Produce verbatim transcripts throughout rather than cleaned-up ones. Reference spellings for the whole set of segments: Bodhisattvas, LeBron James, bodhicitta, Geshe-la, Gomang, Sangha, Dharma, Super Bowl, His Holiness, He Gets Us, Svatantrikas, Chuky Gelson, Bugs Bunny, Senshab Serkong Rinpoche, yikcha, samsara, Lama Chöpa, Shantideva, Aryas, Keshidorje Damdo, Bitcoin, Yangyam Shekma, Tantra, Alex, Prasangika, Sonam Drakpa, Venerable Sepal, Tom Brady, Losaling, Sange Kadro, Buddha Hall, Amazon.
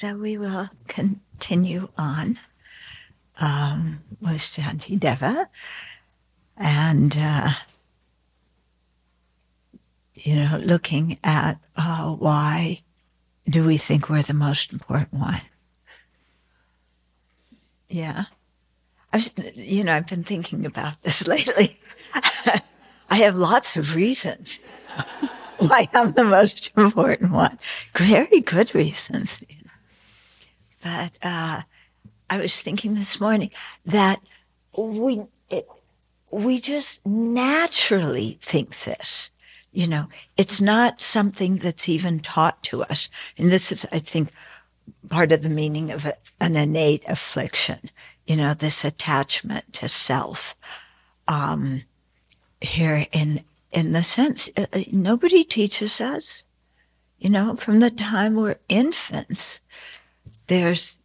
So we will continue on um, with Shantideva. And, uh, you know, looking at uh, why do we think we're the most important one? Yeah. I was, you know, I've been thinking about this lately. I have lots of reasons why I'm the most important one. Very good reasons. You know. But uh, I was thinking this morning that we it, we just naturally think this. You know, it's not something that's even taught to us. And this is, I think, part of the meaning of a, an innate affliction. You know, this attachment to self. Um, here in in the sense, uh, nobody teaches us. You know, from the time we're infants, there's,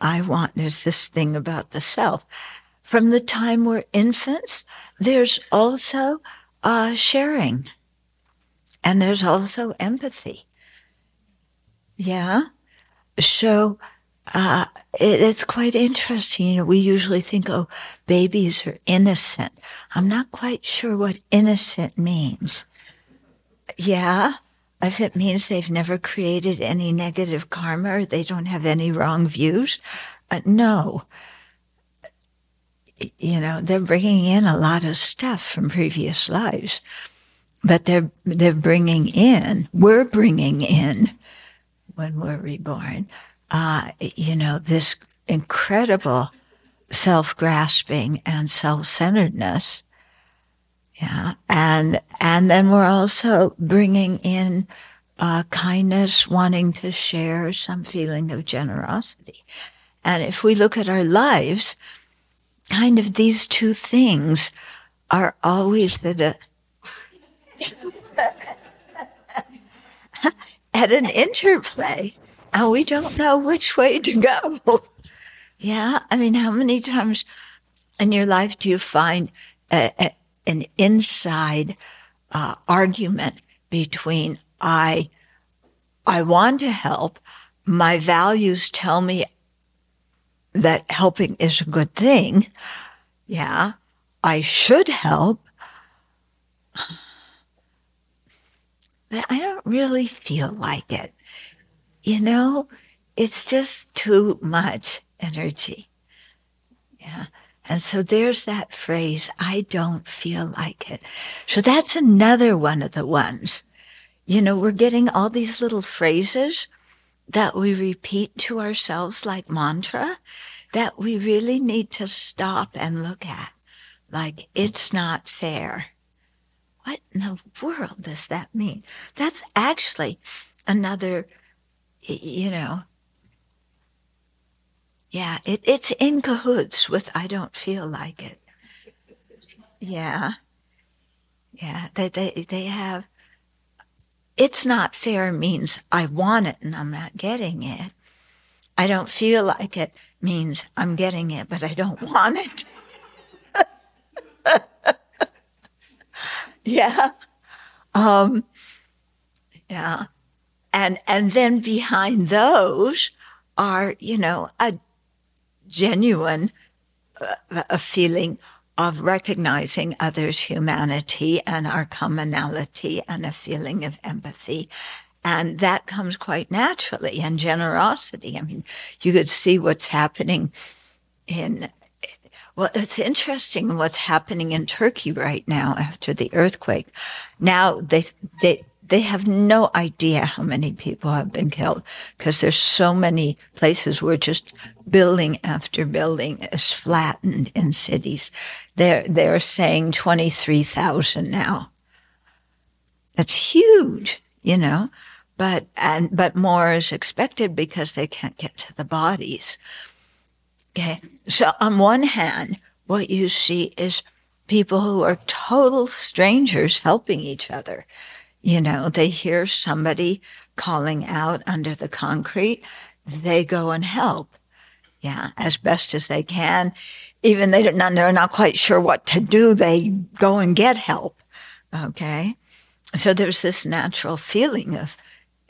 I want, there's this thing about the self. From the time we're infants, there's also uh, sharing. And there's also empathy. Yeah? So, Uh, it, it's quite interesting. You know, we usually think, oh, babies are innocent. I'm not quite sure what innocent means. Yeah, if it means they've never created any negative karma or they don't have any wrong views, uh, no. You know, they're bringing in a lot of stuff from previous lives, but they're they're bringing in, we're bringing in, when we're reborn, Uh, you know, this incredible self-grasping and self-centeredness. Yeah. And, and then we're also bringing in, uh, kindness, wanting to share, some feeling of generosity. And if we look at our lives, kind of these two things are always at a, at an interplay. And we don't know which way to go. Yeah, I mean, how many times in your life do you find a, a, an inside uh, argument between I, I want to help, my values tell me that helping is a good thing. Yeah, I should help, but I don't really feel like it. You know, it's just too much energy. Yeah. And so there's that phrase, I don't feel like it. So that's another one of the ones. You know, we're getting all these little phrases that we repeat to ourselves like mantra that we really need to stop and look at. Like, it's not fair. What in the world does that mean? That's actually another, you know, yeah, it, it's in cahoots with I don't feel like it. Yeah. Yeah, they, they, they have, it's not fair means I want it and I'm not getting it. I don't feel like it means I'm getting it, but I don't want it. Yeah. Um, yeah. And and then behind those are, you know, a genuine uh, a feeling of recognizing others' humanity and our commonality and a feeling of empathy. And that comes quite naturally, and generosity. I mean, you could see what's happening in, well, it's interesting what's happening in Turkey right now after the earthquake. Now they they... They have no idea how many people have been killed because there's so many places where just building after building is flattened in cities. They're, they're saying twenty-three thousand now. That's huge, you know, but, and, but more is expected because they can't get to the bodies. Okay. So on one hand, what you see is people who are total strangers helping each other. You know, they hear somebody calling out under the concrete. They go and help, yeah, as best as they can. Even they don't, they're not quite sure what to do, they go and get help, okay? So there's this natural feeling of,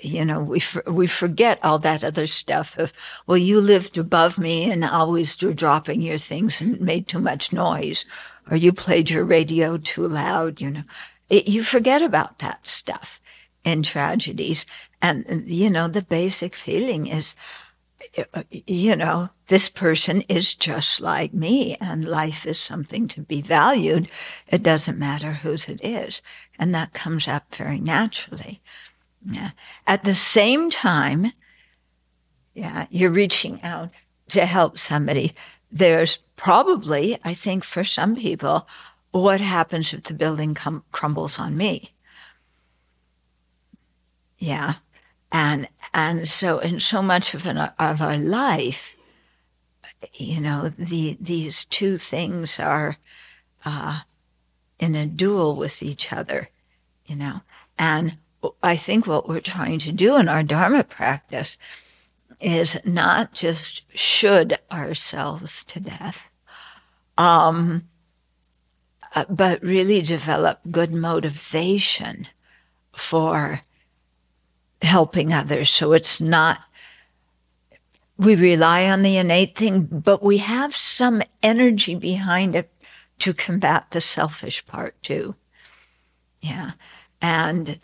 you know, we for, we forget all that other stuff of, well, you lived above me and always were dropping your things and made too much noise, or you played your radio too loud, you know. It, you forget about that stuff in tragedies. And, you know, the basic feeling is, you know, this person is just like me, and life is something to be valued. It doesn't matter whose it is. And that comes up very naturally. Yeah. At the same time, yeah, you're reaching out to help somebody. There's probably, I think for some people, what happens if the building com- crumbles on me? Yeah. And and so in so much of an, of our life, you know, the these two things are uh, in a duel with each other, you know. And I think what we're trying to do in our Dharma practice is not just should ourselves to death, um, but really develop good motivation for helping others. So it's not, we rely on the innate thing, but we have some energy behind it to combat the selfish part too. Yeah. And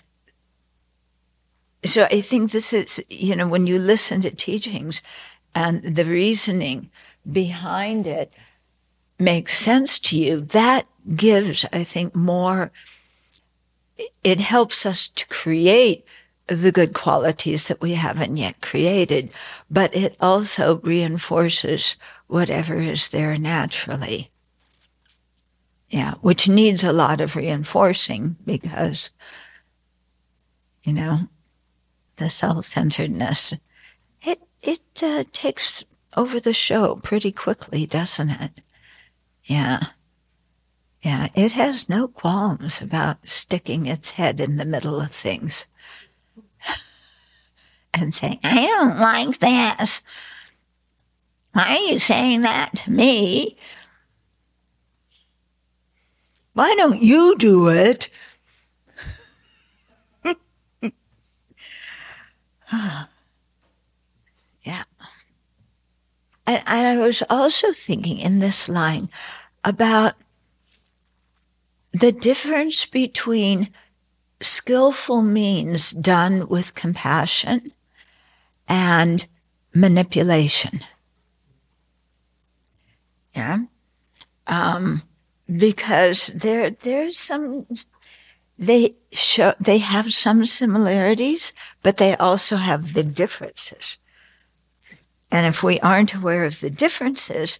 so I think this is, you know, when you listen to teachings and the reasoning behind it makes sense to you, that gives, I think, more, it helps us to create the good qualities that we haven't yet created, but it also reinforces whatever is there naturally. Yeah, which needs a lot of reinforcing because, you know, the self-centeredness, it it uh, takes over the show pretty quickly, doesn't it? Yeah. Yeah, it has no qualms about sticking its head in the middle of things and saying, I don't like this. Why are you saying that to me? Why don't you do it? Yeah. And, and I was also thinking in this line about the difference between skillful means done with compassion and manipulation. Yeah. Um, because there, there's some, they show, they have some similarities, but they also have big differences. And if we aren't aware of the differences,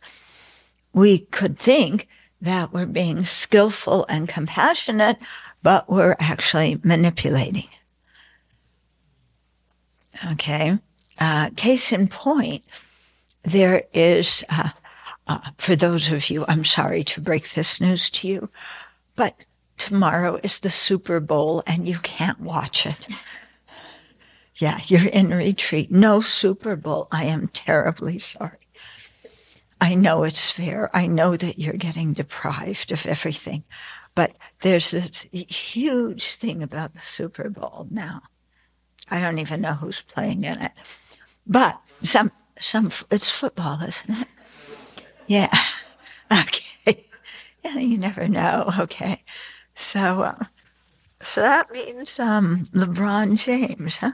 we could think that we're being skillful and compassionate, but we're actually manipulating. Okay. Uh, case in point, there is, uh, uh, for those of you, I'm sorry to break this news to you, but tomorrow is the Super Bowl and you can't watch it. Yeah, you're in retreat. No Super Bowl. I am terribly sorry. I know it's fair. I know that you're getting deprived of everything. But there's this huge thing about the Super Bowl now. I don't even know who's playing in it. But some, some it's football, isn't it? Yeah. Okay. Yeah, you never know. Okay. So uh, so that means um, LeBron James, huh?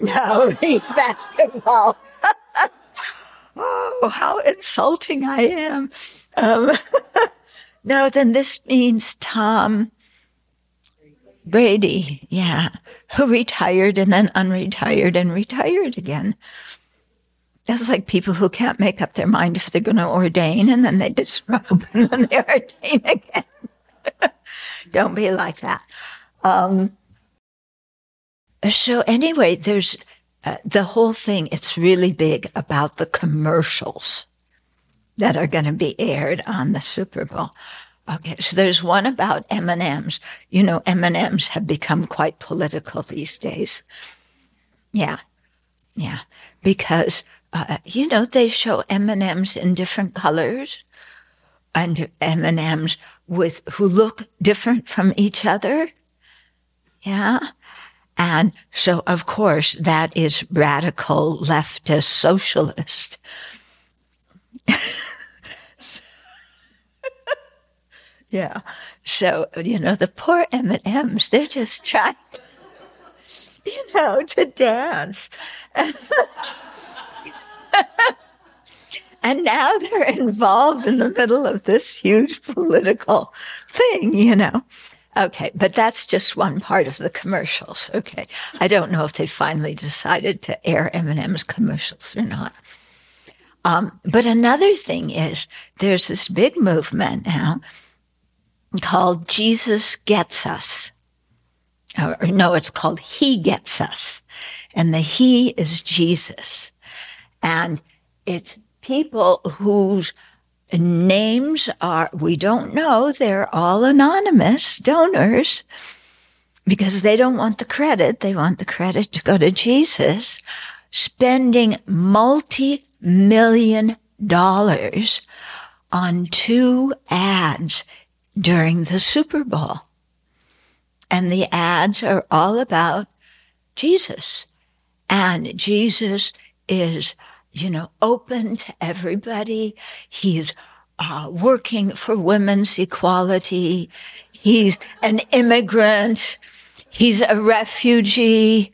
No, he's basketball. Oh, how insulting I am. Um, no, then this means Tom Brady, yeah, who retired and then unretired and retired again. That's like people who can't make up their mind if they're going to ordain, and then they disrobe and then they ordain again. Don't be like that. Um, so anyway, there's... Uh, the whole thing, it's really big about the commercials that are going to be aired on the Super Bowl. Okay, so there's one about M and M's. You know, M and M's have become quite political these days. Yeah, yeah, because, uh, you know, they show M and M's in different colors and M and M's with who look different from each other. Yeah. And so, of course, that is radical leftist socialist. Yeah. So, you know, the poor M and M's, they're just trying to, you know, to dance. And now they're involved in the middle of this huge political thing, you know. Okay, but that's just one part of the commercials, okay. I don't know if they finally decided to air M and M's commercials or not. Um, but another thing is there's this big movement now called Jesus Gets Us. Or, or no, it's called He Gets Us. And the He is Jesus. And it's people whose names are, we don't know, they're all anonymous donors because they don't want the credit. They want the credit to go to Jesus, spending multi-million dollars on two ads during the Super Bowl. And the ads are all about Jesus. And Jesus is, you know, open to everybody. He's uh, working for women's equality. He's an immigrant. He's a refugee.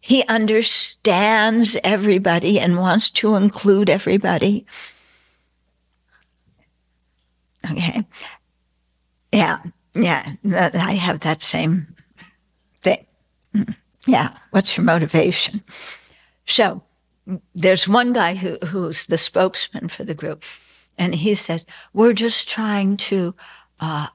He understands everybody and wants to include everybody. Okay. Yeah, yeah, I have that same thing. Yeah, what's your motivation? So there's one guy who, who's the spokesman for the group, and he says, we're just trying to uh,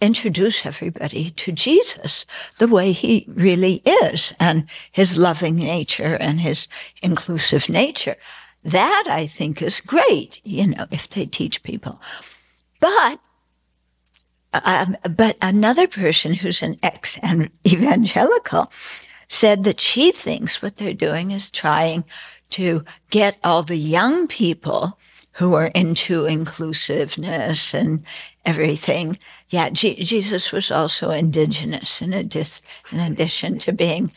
introduce everybody to Jesus the way he really is, and his loving nature and his inclusive nature. That, I think, is great, you know, if they teach people. But Um, but another person who's an ex-evangelical said that she thinks what they're doing is trying to get all the young people who are into inclusiveness and everything. Yeah, G- Jesus was also indigenous in, adis- in addition to being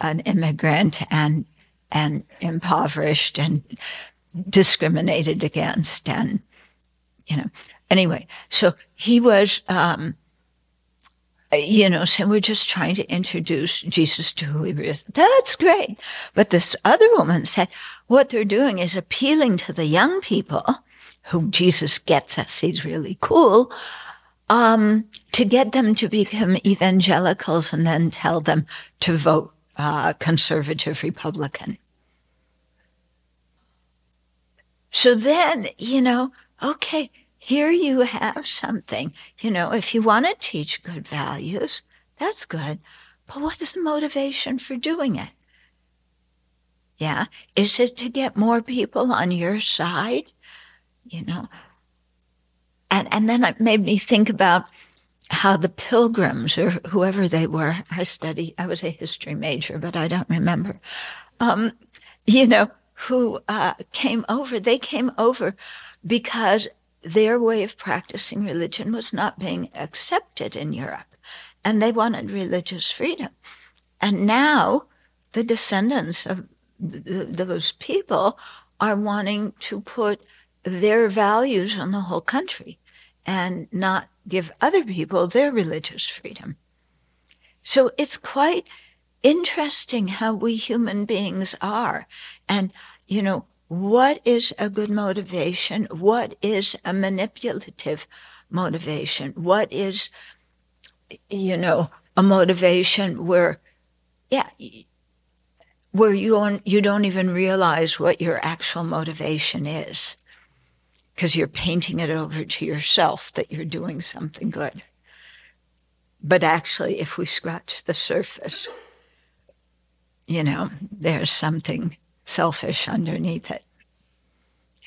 an immigrant and and impoverished and discriminated against and, you know. Anyway, so he was, um, you know, saying, we're just trying to introduce Jesus to who he is. That's great. But this other woman said, what they're doing is appealing to the young people, who Jesus Gets Us, he's really cool, um, to get them to become evangelicals and then tell them to vote uh, conservative Republican. So then, you know, okay. Here you have something, you know, if you want to teach good values, that's good. But what is the motivation for doing it? Yeah. Is it to get more people on your side? You know, and, and then it made me think about how the pilgrims or whoever they were, I studied, I was a history major, but I don't remember, um, you know, who uh, came over, they came over because their way of practicing religion was not being accepted in Europe, and they wanted religious freedom. And now the descendants of th- those people are wanting to put their values on the whole country and not give other people their religious freedom. So it's quite interesting how we human beings are. And, you know, what is a good motivation? What is a manipulative motivation? What is, you know, a motivation where, yeah, where you don't, you don't even realize what your actual motivation is because you're painting it over to yourself that you're doing something good. But actually, if we scratch the surface, you know, there's something selfish underneath it.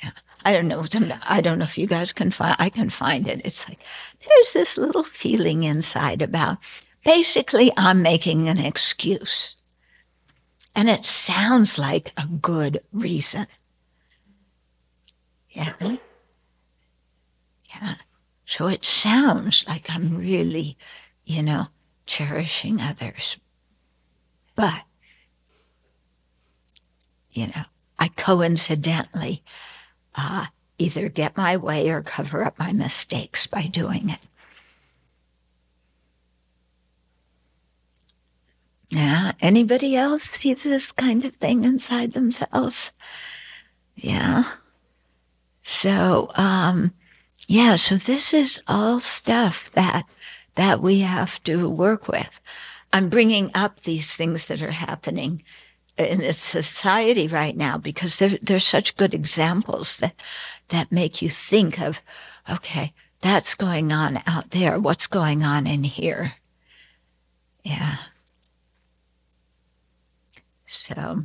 Yeah. I don't know. I don't know if you guys can find, I can find it. It's like, there's this little feeling inside about, basically, I'm making an excuse. And it sounds like a good reason. Yeah. Yeah. So it sounds like I'm really, you know, cherishing others. But, you know, I coincidentally uh, either get my way or cover up my mistakes by doing it. Yeah, anybody else see this kind of thing inside themselves? Yeah. So, um, yeah, so this is all stuff that that we have to work with. I'm bringing up these things that are happening in a society right now because they're, they're such good examples that that make you think of, okay, that's going on out there. What's going on in here? Yeah. So,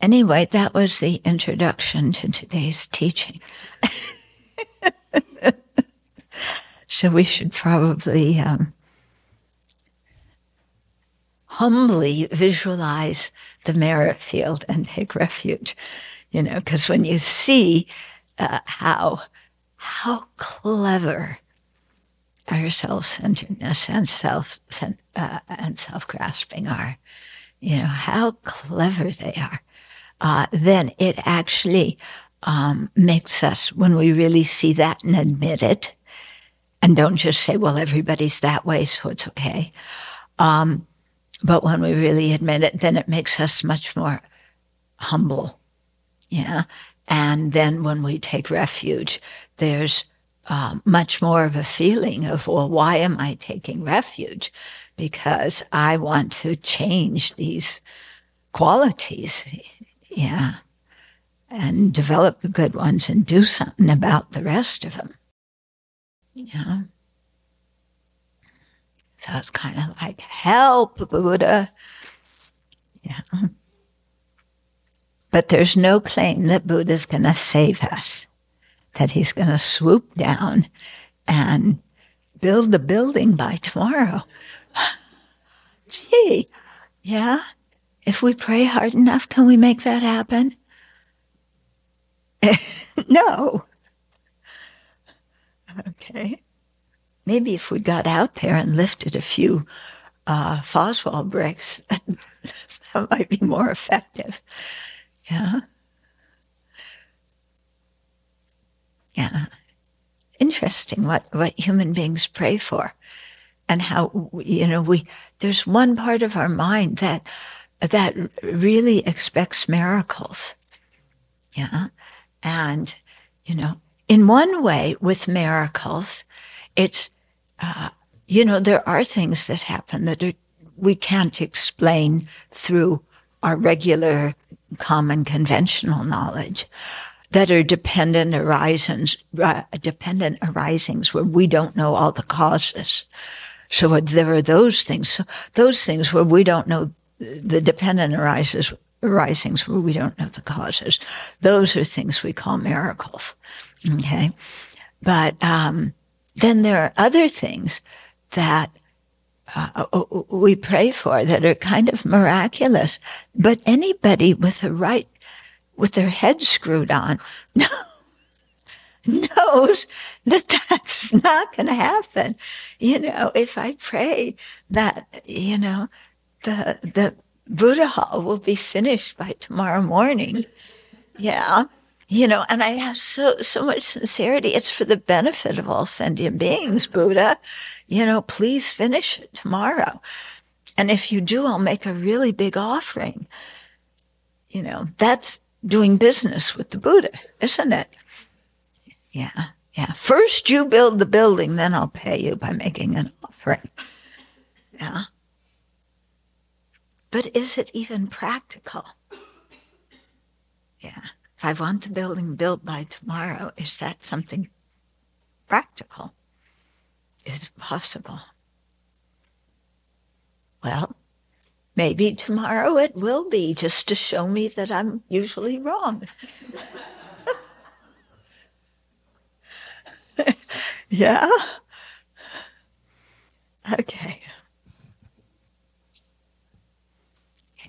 anyway, that was the introduction to today's teaching. So we should probably um, humbly visualize the merit field and take refuge, you know, because when you see uh, how how clever our self-centeredness and self uh, and self-grasping are. You know, how clever they are, uh, then it actually um, makes us, when we really see that and admit it, and don't just say, well, everybody's that way, so it's okay. Um, but when we really admit it, then it makes us much more humble. Yeah. And then when we take refuge, there's uh, much more of a feeling of, well, why am I taking refuge? Because I want to change these qualities, yeah, and develop the good ones and do something about the rest of them, yeah. So it's kind of like, help, Buddha, yeah. But there's no claim that Buddha's going to save us, that he's going to swoop down and build the building by tomorrow. Gee, yeah, if we pray hard enough, can we make that happen? No. Okay. Maybe if we got out there and lifted a few uh, Foswell bricks, that might be more effective. Yeah. Yeah. Interesting what, what human beings pray for. And how, you know, we, there's one part of our mind that, that really expects miracles. Yeah. And, you know, in one way with miracles, it's, uh, you know, there are things that happen that are, we can't explain through our regular, common, conventional knowledge that are dependent arisings, uh, dependent arisings where we don't know all the causes. So there are those things, so those things where we don't know the dependent arises, arisings where we don't know the causes. Those are things we call miracles, okay? But um, then there are other things that uh, we pray for that are kind of miraculous. But anybody with a right, with their head screwed on, knows that that's not going to happen. You know, if I pray that, you know, the the Buddha Hall will be finished by tomorrow morning. Yeah. You know, and I have so, so much sincerity. It's for the benefit of all sentient beings, Buddha. You know, please finish it tomorrow. And if you do, I'll make a really big offering. You know, that's doing business with the Buddha, isn't it? Yeah, yeah. First you build the building, then I'll pay you by making an offering. Yeah. But is it even practical? Yeah. If I want the building built by tomorrow, is that something practical? Is it possible? Well, maybe tomorrow it will be, just to show me that I'm usually wrong. Yeah? Okay.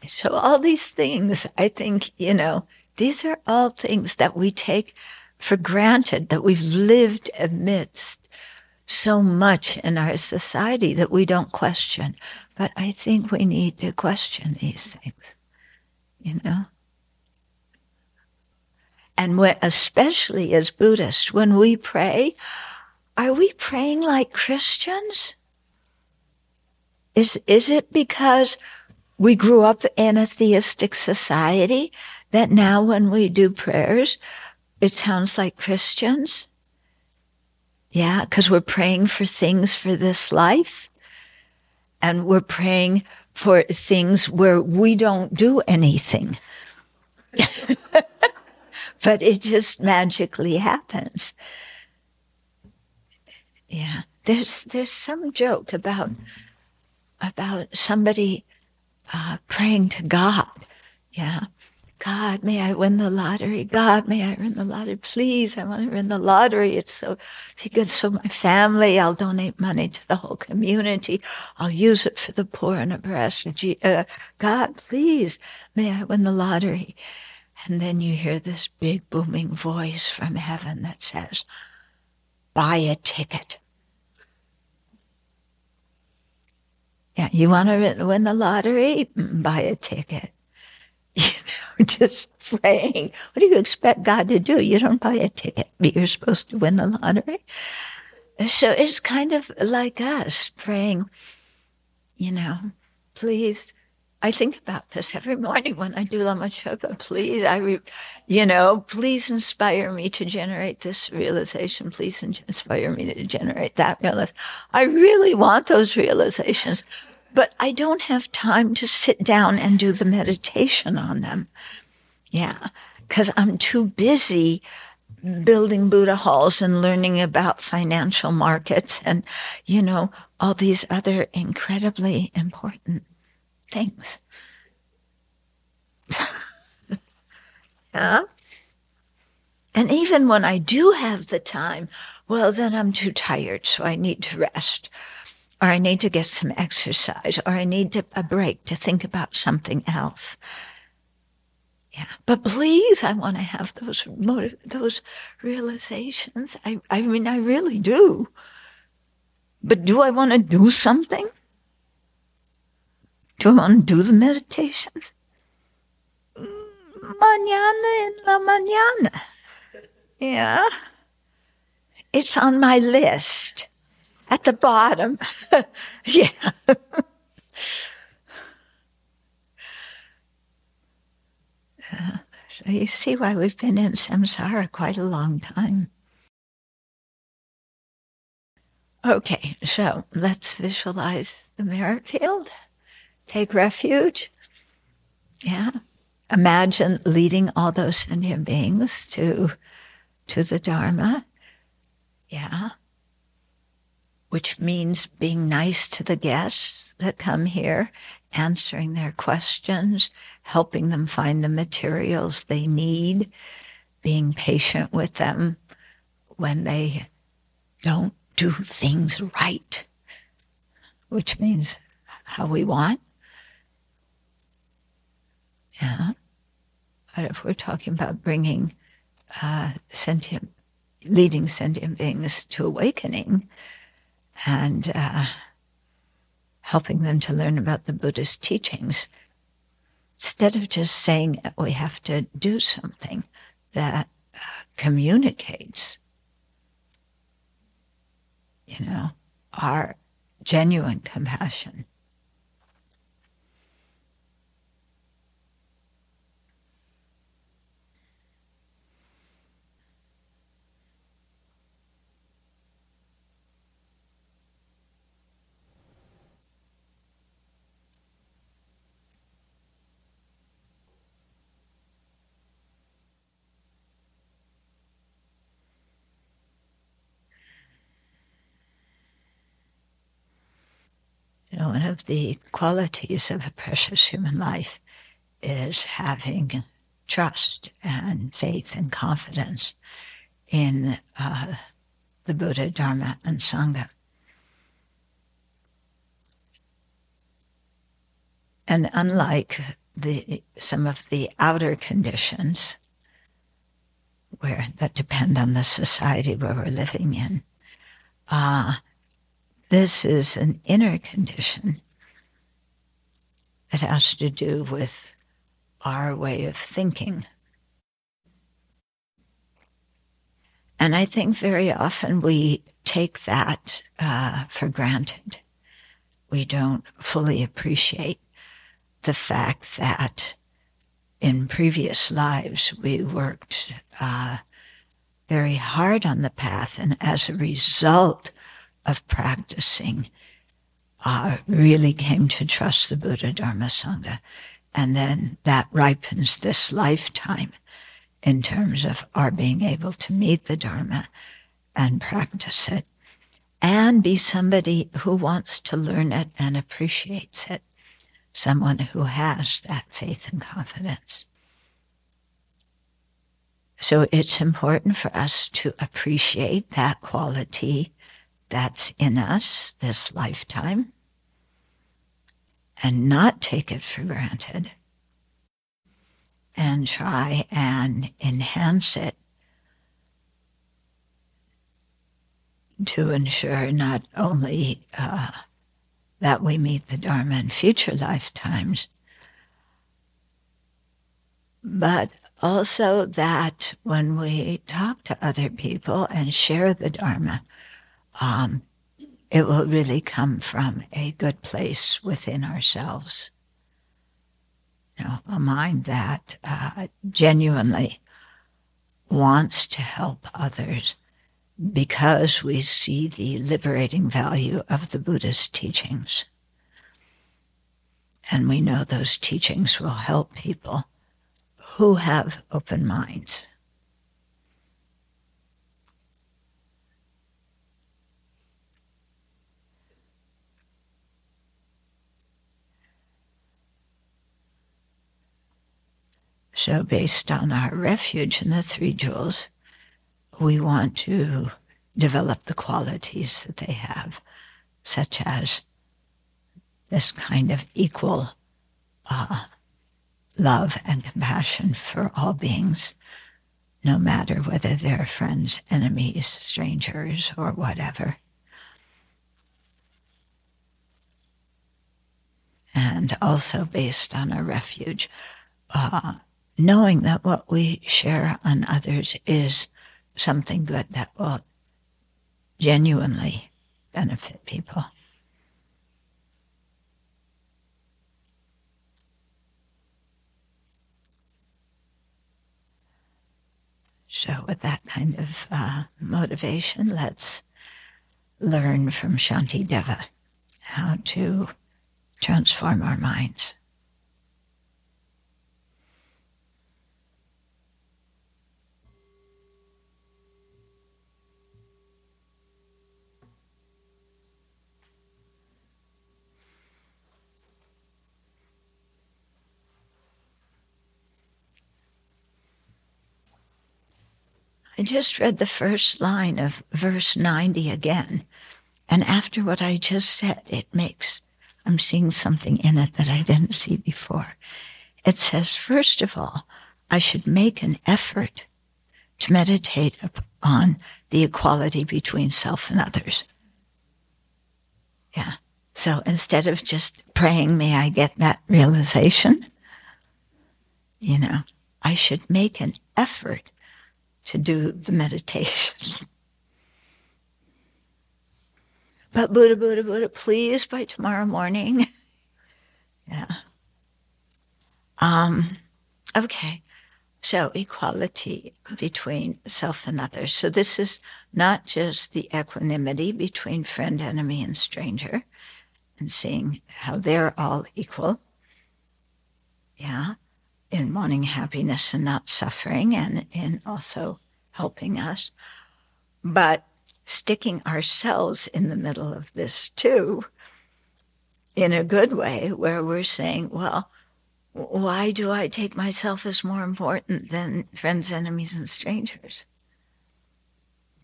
So all these things, I think, you know, these are all things that we take for granted, that we've lived amidst so much in our society that we don't question. But I think we need to question these things, you know? And when, especially as Buddhists, when we pray, are we praying like Christians? Is is it because we grew up in a theistic society that now when we do prayers, it sounds like Christians? Yeah, because we're praying for things for this life, and we're praying for things where we don't do anything. But it just magically happens. Yeah, there's there's some joke about about somebody uh, praying to God. Yeah, God, may I win the lottery. God, may I win the lottery. Please, I want to win the lottery. It's so be good. So my family, I'll donate money to the whole community. I'll use it for the poor and oppressed. Uh, God, please, may I win the lottery. And then you hear this big booming voice from heaven that says, buy a ticket. Yeah, you want to win the lottery? Buy a ticket. You know, just praying. What do you expect God to do? You don't buy a ticket, but you're supposed to win the lottery. So it's kind of like us praying, you know, please. I think about this every morning when I do Lama Chöpa. Please, I, re, you know, please inspire me to generate this realization. Please inspire me to generate that realization. I really want those realizations, but I don't have time to sit down and do the meditation on them. Yeah, because I'm too busy building Buddha halls and learning about financial markets and, you know, all these other incredibly important things. Yeah. And even when I do have the time, well, then I'm too tired, so I need to rest, or I need to get some exercise, or I need to, a break to think about something else. Yeah. But please, I want to have those motiv- those realizations. I, I mean, I really do. But do I want to do something? Do I want to do the meditations? Mañana en la mañana. Yeah. It's on my list. At the bottom. Yeah. uh, so you see why we've been in samsara quite a long time. Okay, so let's visualize the merit field. Take refuge. Yeah. Imagine leading all those sentient beings to, to the Dharma. Yeah. Which means being nice to the guests that come here, answering their questions, helping them find the materials they need, being patient with them when they don't do things right, which means how we want. Yeah, but if we're talking about bringing uh, sentient, leading sentient beings to awakening, and uh, helping them to learn about the Buddhist teachings, instead of just saying that we have to do something that uh, communicates, you know, our genuine compassion. One of the qualities of a precious human life is having trust and faith and confidence in uh, the Buddha, Dharma, and Sangha. And unlike the some of the outer conditions where that depend on the society where we're living in, uh, This is an inner condition It has to do with our way of thinking. And I think very often we take that uh, for granted. We don't fully appreciate the fact that in previous lives we worked uh, very hard on the path, and as a result of practicing, uh, really came to trust the Buddha, Dharma, Sangha. And then that ripens this lifetime in terms of our being able to meet the Dharma and practice it and be somebody who wants to learn it and appreciates it, someone who has that faith and confidence. So it's important for us to appreciate that quality that's in us this lifetime and not take it for granted, and try and enhance it to ensure not only uh, that we meet the Dharma in future lifetimes, but also that when we talk to other people and share the Dharma, um, it will really come from a good place within ourselves. You know, a mind that uh, genuinely wants to help others because we see the liberating value of the Buddha's teachings. And we know those teachings will help people who have open minds. So based on our refuge in the Three Jewels, we want to develop the qualities that they have, such as this kind of equal uh, love and compassion for all beings, no matter whether they're friends, enemies, strangers, or whatever. And also based on our refuge, uh, knowing that what we share on others is something good that will genuinely benefit people. So with that kind of uh, motivation, let's learn from Shantideva how to transform our minds. I just read the first line of verse ninety again, and after what I just said, it makes, I'm seeing something in it that I didn't see before. It says, first of all, I should make an effort to meditate upon the equality between self and others. Yeah, so instead of just praying, may I get that realization, you know, I should make an effort to do the meditation. But Buddha, Buddha, Buddha, please, by tomorrow morning. Yeah. Um, okay, so equality between self and others. So this is not just the equanimity between friend, enemy, and stranger, and seeing how they're all equal. Yeah. In wanting happiness and not suffering, and in also helping us. But sticking ourselves in the middle of this too, in a good way, where we're saying, well, why do I take myself as more important than friends, enemies, and strangers?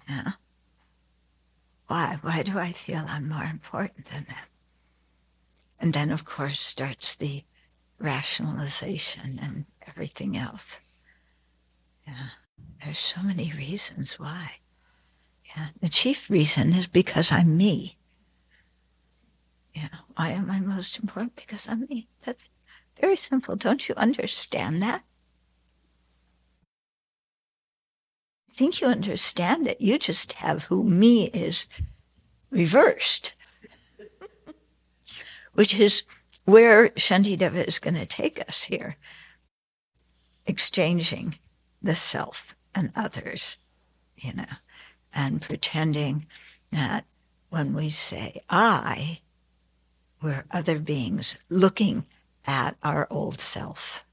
Yeah. Why? Why do I feel I'm more important than them? And then, of course, starts the rationalization and everything else. Yeah. There's so many reasons why. Yeah. The chief reason is because I'm me. Yeah. Why am I most important? Because I'm me. That's Very simple. Don't you understand that? I think you understand it. You just have who me is reversed, which is where Shantideva is going to take us here, exchanging the self and others, you know, and pretending that when we say I, we're other beings looking at our old self.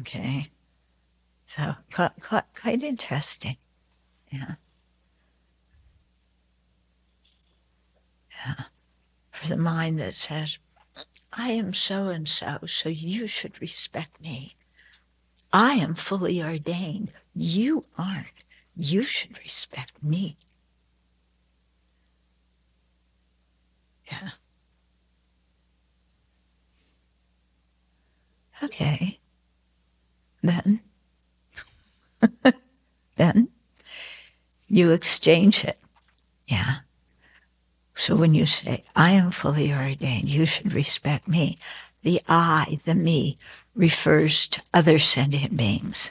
Okay, so quite, quite, quite interesting, yeah. Yeah, for the mind that says, I am so-and-so, so you should respect me. I am fully ordained. You aren't. You should respect me. Yeah. Okay. Then, then you exchange it. Yeah. So when you say, I am fully ordained, you should respect me, the I, the me, refers to other sentient beings.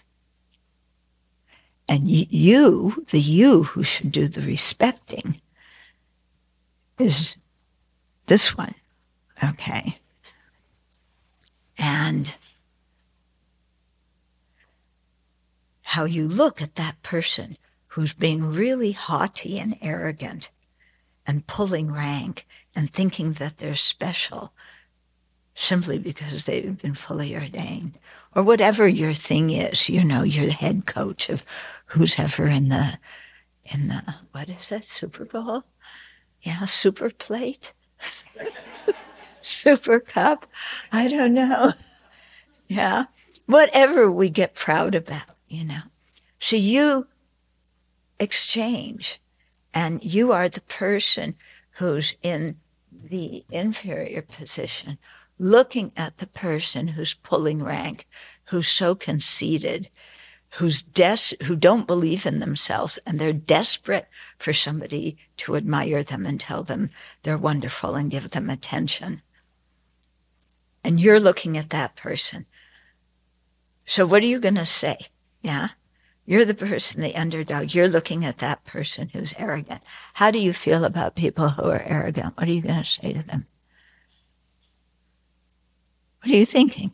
And you, the you who should do the respecting, is this one. Okay. And how you look at that person who's being really haughty and arrogant and pulling rank and thinking that they're special simply because they've been fully ordained. Or whatever your thing is, you know, you're the head coach of who's ever in the, in the what is it, Super Bowl? Yeah, Super Plate? Super Cup? I don't know. Yeah, whatever we get proud about, you know. So you exchange. And you are the person who's in the inferior position, looking at the person who's pulling rank, who's so conceited, who's des- who don't believe in themselves, and they're desperate for somebody to admire them and tell them they're wonderful and give them attention. And you're looking at that person. So what are you going to say? Yeah? You're the person, the underdog. You're looking at that person who's arrogant. How do you feel about people who are arrogant? What are you going to say to them? What are you thinking?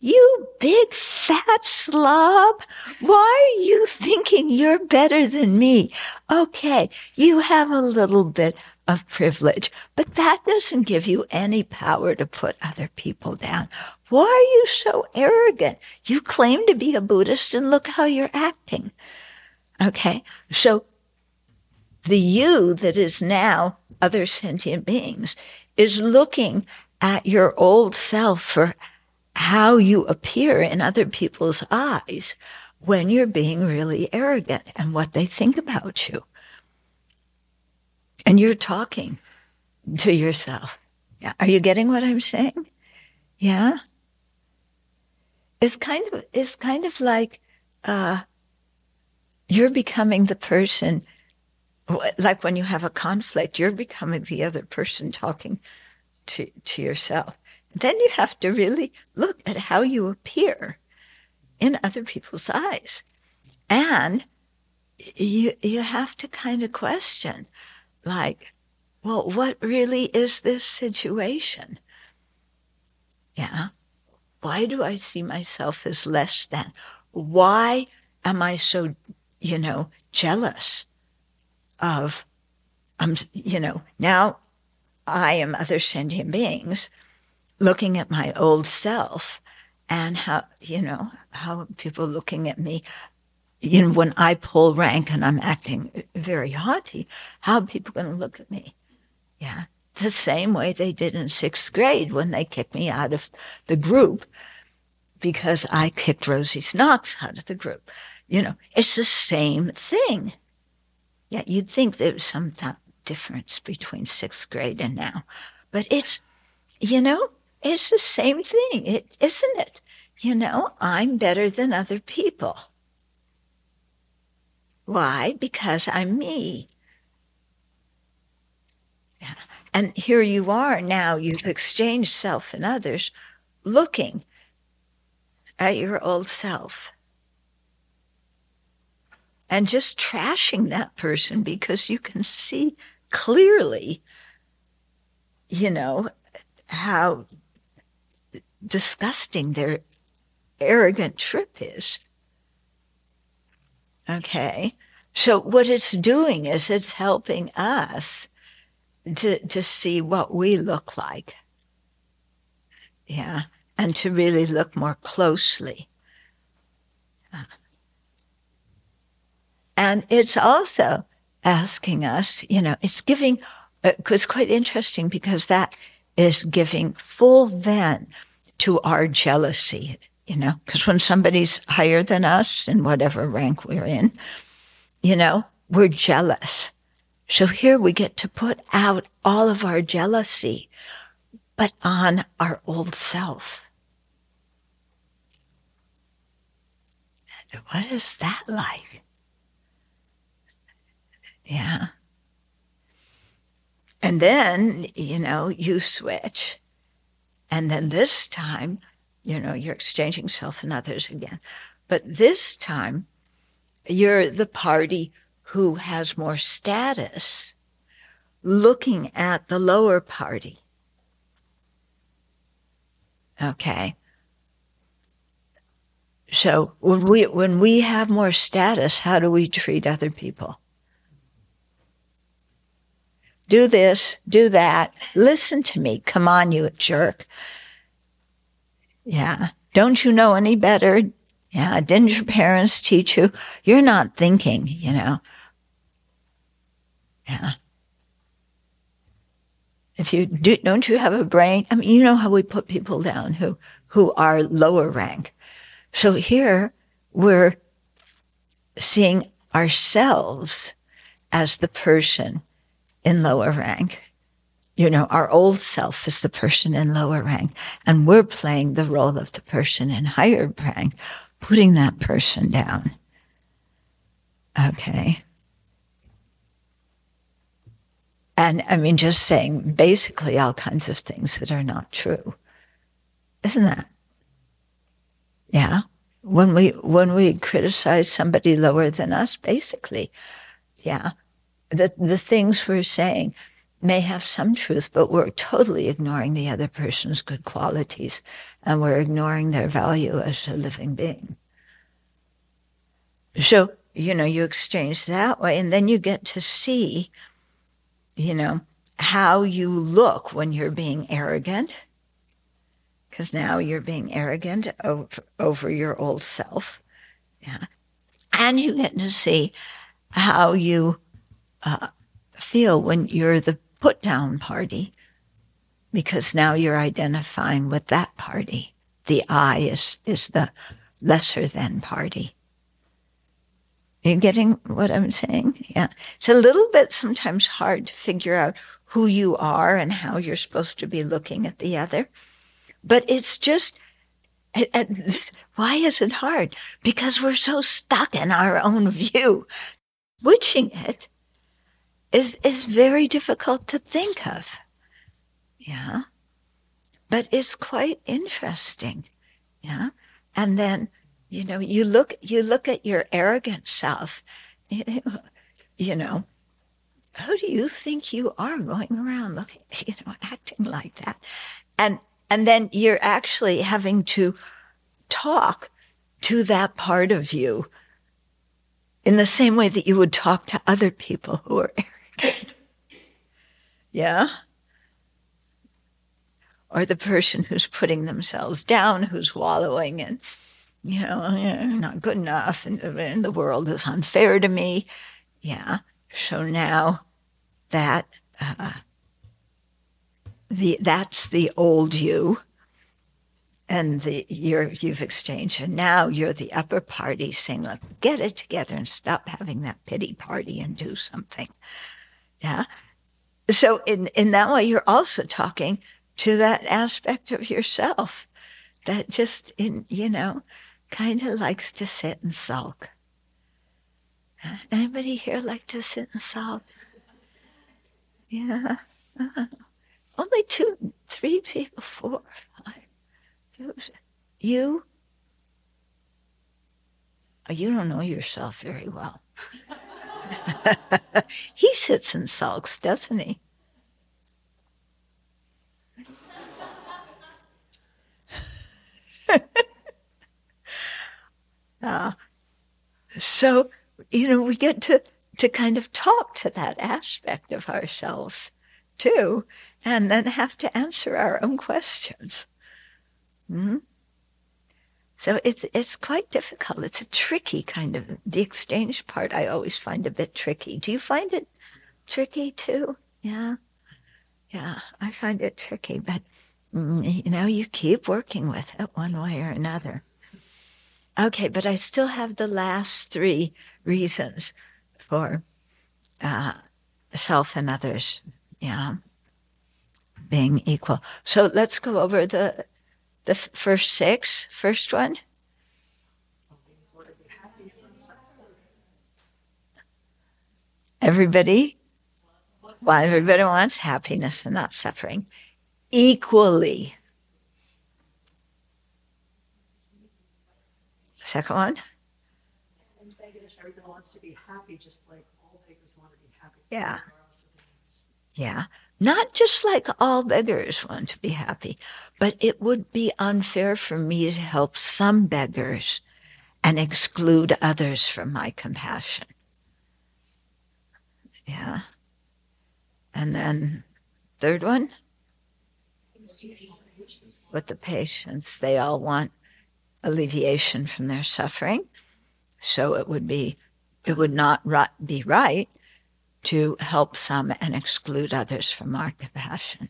You big fat slob. Why are you thinking you're better than me? Okay, you have a little bit of privilege, but that doesn't give you any power to put other people down. Why are you so arrogant? You claim to be a Buddhist and look how you're acting. Okay, so the you that is now other sentient beings is looking at your old self for how you appear in other people's eyes when you're being really arrogant and what they think about you. And you're talking to yourself. Are you getting what I'm saying? Yeah? It's kind of it's kind of like uh, you're becoming the person, like when you have a conflict, you're becoming the other person talking to, to yourself. Then you have to really look at how you appear in other people's eyes. And you you have to kind of question, like, well, what really is this situation? Yeah. Why do I see myself as less than? Why am I so, you know, jealous of, um, you know, now I am other sentient beings looking at my old self and how, you know, how people looking at me, you know, when I pull rank and I'm acting very haughty, how are people going to look at me? Yeah. The same way they did in sixth grade when they kicked me out of the group because I kicked Rosie Knox out of the group. You know, it's the same thing. Yet you'd think there was some th- difference between sixth grade and now. But it's, you know, it's the same thing, it, isn't it? You know, I'm better than other people. Why? Because I'm me. Yeah. And here you are now, you've exchanged self and others, looking at your old self and just trashing that person because you can see clearly, you know, how disgusting their arrogant trip is. Okay? So what it's doing is it's helping us to to see what we look like. Yeah. And to really look more closely. And it's also asking us, you know, it's giving, it's quite interesting because that is giving full vent to our jealousy, you know, because when somebody's higher than us in whatever rank we're in, you know, we're jealous. So here we get to put out all of our jealousy, but on our old self. What is that like? Yeah. And then, you know, you switch. And then this time, you know, you're exchanging self and others again. But this time, you're the party who has more status looking at the lower party. Okay. So when we when we have more status, how do we treat other people? Do this, do that, listen to me, come on, you jerk. Yeah, don't you know any better? Yeah, didn't your parents teach you? You're not thinking, you know. Yeah. If you do, don't you have a brain? I mean, you know how we put people down who, who are lower rank. So here we're seeing ourselves as the person in lower rank. You know, our old self is the person in lower rank, and we're playing the role of the person in higher rank, putting that person down. Okay. And I mean, just saying basically all kinds of things that are not true. Isn't that? Yeah. When we, when we criticize somebody lower than us, basically, yeah, the, the things we're saying may have some truth, but we're totally ignoring the other person's good qualities, and we're ignoring their value as a living being. So, you know, you exchange that way, and then you get to see, you know, how you look when you're being arrogant, because now you're being arrogant over, over your old self. Yeah. And you get to see how you uh, feel when you're the put-down party, because now you're identifying with that party. The I is, is the lesser-than party. Are you getting what I'm saying? Yeah. It's a little bit sometimes hard to figure out who you are and how you're supposed to be looking at the other. But it's just, why is it hard? Because we're so stuck in our own view. Switching it is is very difficult to think of. Yeah. But it's quite interesting. Yeah. And then, you know, you look, you look at your arrogant self, you know, who do you think you are going around looking, you know, acting like that? And, and then you're actually having to talk to that part of you in the same way that you would talk to other people who are arrogant. Yeah. Or the person who's putting themselves down, who's wallowing in, you know, not good enough, and, and the world is unfair to me. Yeah. So now that uh, the that's the old you, and the you're, you've exchanged, and now you're the upper party saying, "Look, get it together and stop having that pity party and do something." Yeah. So in in that way, you're also talking to that aspect of yourself that just in you know. kind of likes to sit and sulk. Anybody here like to sit and sulk? Yeah. Uh, only two, three people, four, five. Two, you? You don't know yourself very well. He sits and sulks, doesn't he? uh, so, you know, we get to, to kind of talk to that aspect of ourselves, too, and then have to answer our own questions. Mm-hmm. So it's it's quite difficult. It's a tricky kind of, the exchange part I always find a bit tricky. Do you find it tricky too? Yeah. Yeah, I find it tricky, but you know, you keep working with it one way or another. Okay, but I still have the last three reasons for uh, self and others, yeah, being equal. So let's go over the The f- first six, first one. Everybody, well, everybody wants happiness and not suffering equally. Second one. And everyone wants to be happy, just like all beggars want to be happy. Yeah. Yeah. Not just like all beggars want to be happy, but it would be unfair for me to help some beggars and exclude others from my compassion. Yeah. And then third one, with the patients, they all want alleviation from their suffering. So it would be, it would not be right to help some and exclude others from our compassion.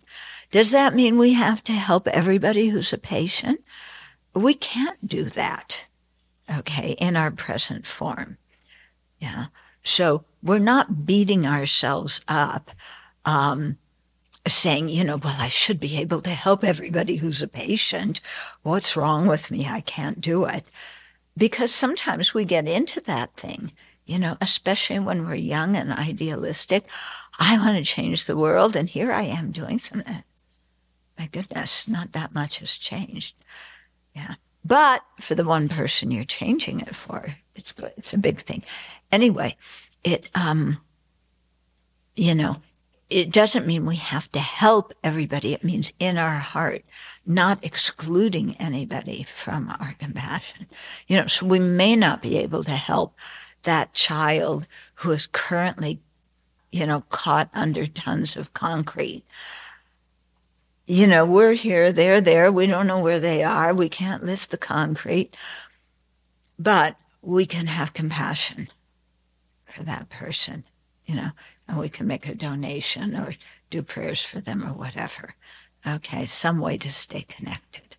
Does that mean we have to help everybody who's a patient? We can't do that, okay, in our present form. Yeah. So we're not beating ourselves up, um, saying, you know, well, I should be able to help everybody who's a patient. What's wrong with me? I can't do it. Because sometimes we get into that thing. You know, especially when we're young and idealistic, I want to change the world, and here I am doing something. My goodness, not that much has changed. Yeah, but for the one person you're changing it for, it's good. It's a big thing. Anyway, it um, you know, it doesn't mean we have to help everybody. It means in our heart, not excluding anybody from our compassion. You know, so we may not be able to help that child who is currently, you know, caught under tons of concrete. You know, we're here, they're there, we don't know where they are, we can't lift the concrete, but we can have compassion for that person, you know, and we can make a donation or do prayers for them or whatever. Okay, some way to stay connected.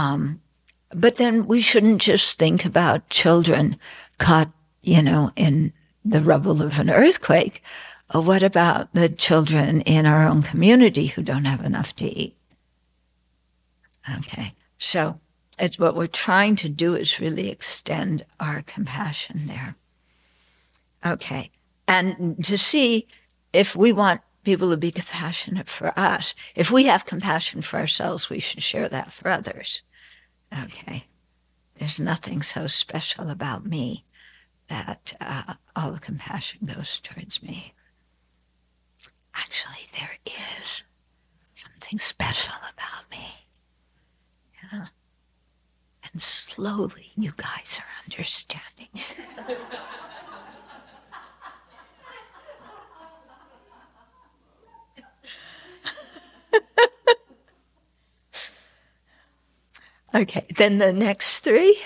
Um, but then we shouldn't just think about children caught, you know, in the rubble of an earthquake. What about the children in our own community who don't have enough to eat? Okay, so it's what we're trying to do is really extend our compassion there. Okay, and to see if we want people to be compassionate for us, if we have compassion for ourselves, we should share that for others. Okay, there's nothing so special about me that uh, all the compassion goes towards me. Actually, there is something special about me. Yeah. And slowly, you guys are understanding it. Okay, then the next three.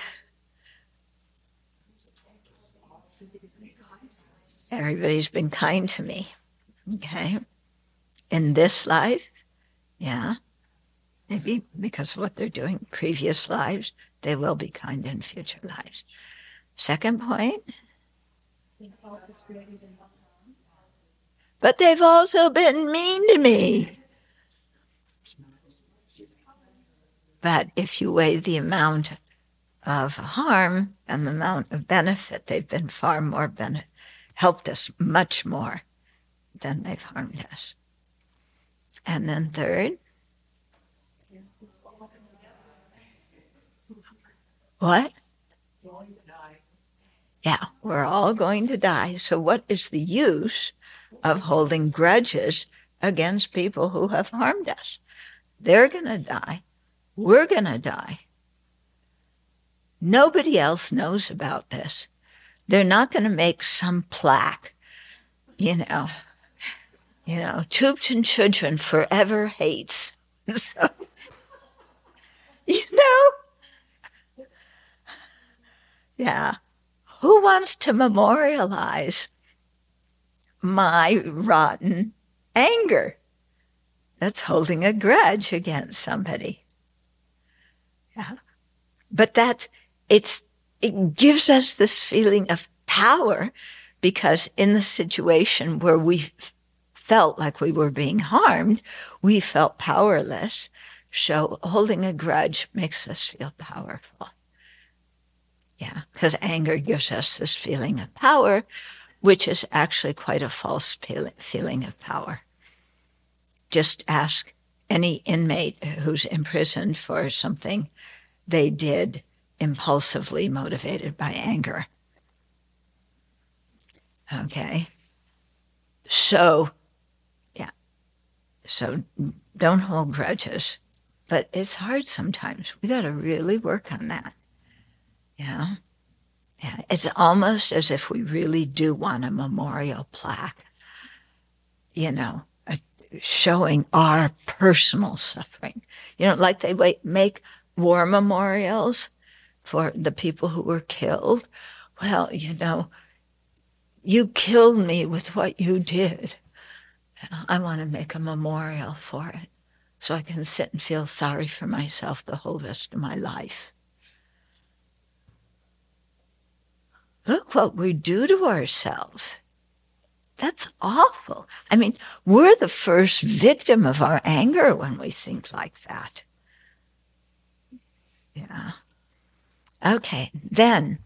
Everybody's been kind to me, okay? In this life, yeah. Maybe because of what they're doing in previous lives, they will be kind in future lives. Second point. But they've also been mean to me. But if you weigh the amount of harm and the amount of benefit, they've been far more benefit. Helped us much more than they've harmed us. And then third? What? Yeah, we're all going to die. So what is the use of holding grudges against people who have harmed us? They're going to die. We're going to die. Nobody else knows about this. They're not going to make some plaque, you know. You know, Thubten Chodron forever hates. So, you know? Yeah. Who wants to memorialize my rotten anger? That's holding a grudge against somebody. Yeah. But that's, it's, it gives us this feeling of power, because in the situation where we felt like we were being harmed, we felt powerless. So holding a grudge makes us feel powerful. Yeah, because anger gives us this feeling of power, which is actually quite a false feeling of power. Just ask any inmate who's imprisoned for something they did impulsively motivated by anger. Okay. So, yeah. So don't hold grudges. But it's hard sometimes. We got to really work on that. Yeah. Yeah. It's almost as if we really do want a memorial plaque, you know, showing our personal suffering. You know, like they wait, make war memorials for the people who were killed. Well, you know, you killed me with what you did. I want to make a memorial for it so I can sit and feel sorry for myself the whole rest of my life. Look what we do to ourselves. That's awful. I mean, we're the first victim of our anger when we think like that. Yeah. Okay, then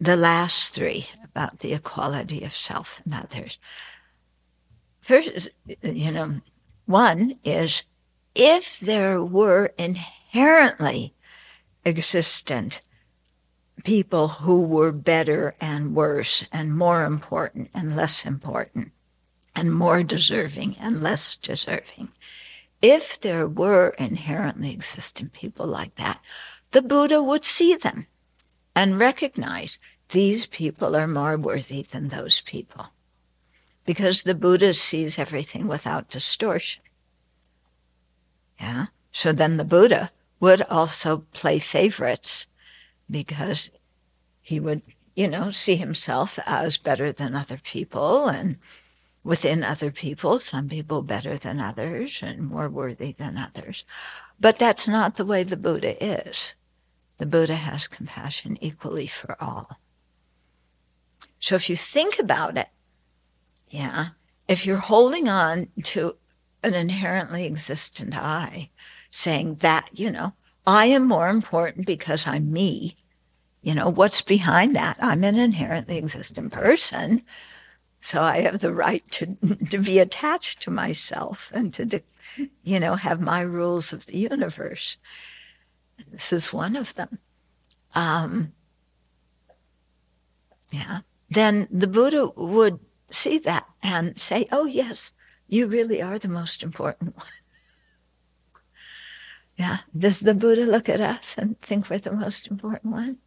the last three about the equality of self and others. First, you know, one is if there were inherently existent people who were better and worse and more important and less important and more deserving and less deserving, if there were inherently existent people like that, the Buddha would see them and recognize these people are more worthy than those people, because the Buddha sees everything without distortion. Yeah. So then the Buddha would also play favorites, because he would, you know, see himself as better than other people, and within other people, some people better than others and more worthy than others. But that's not the way the Buddha is. The Buddha has compassion equally for all. So if you think about it, yeah, if you're holding on to an inherently existent I, saying that, you know, I am more important because I'm me, you know, what's behind that? I'm an inherently existent person, so I have the right to to be attached to myself and to, you know, have my rules of the universe. This is one of them. Um, yeah. Then the Buddha would see that and say, oh, yes, you really are the most important one. Yeah. Does the Buddha look at us and think we're the most important one?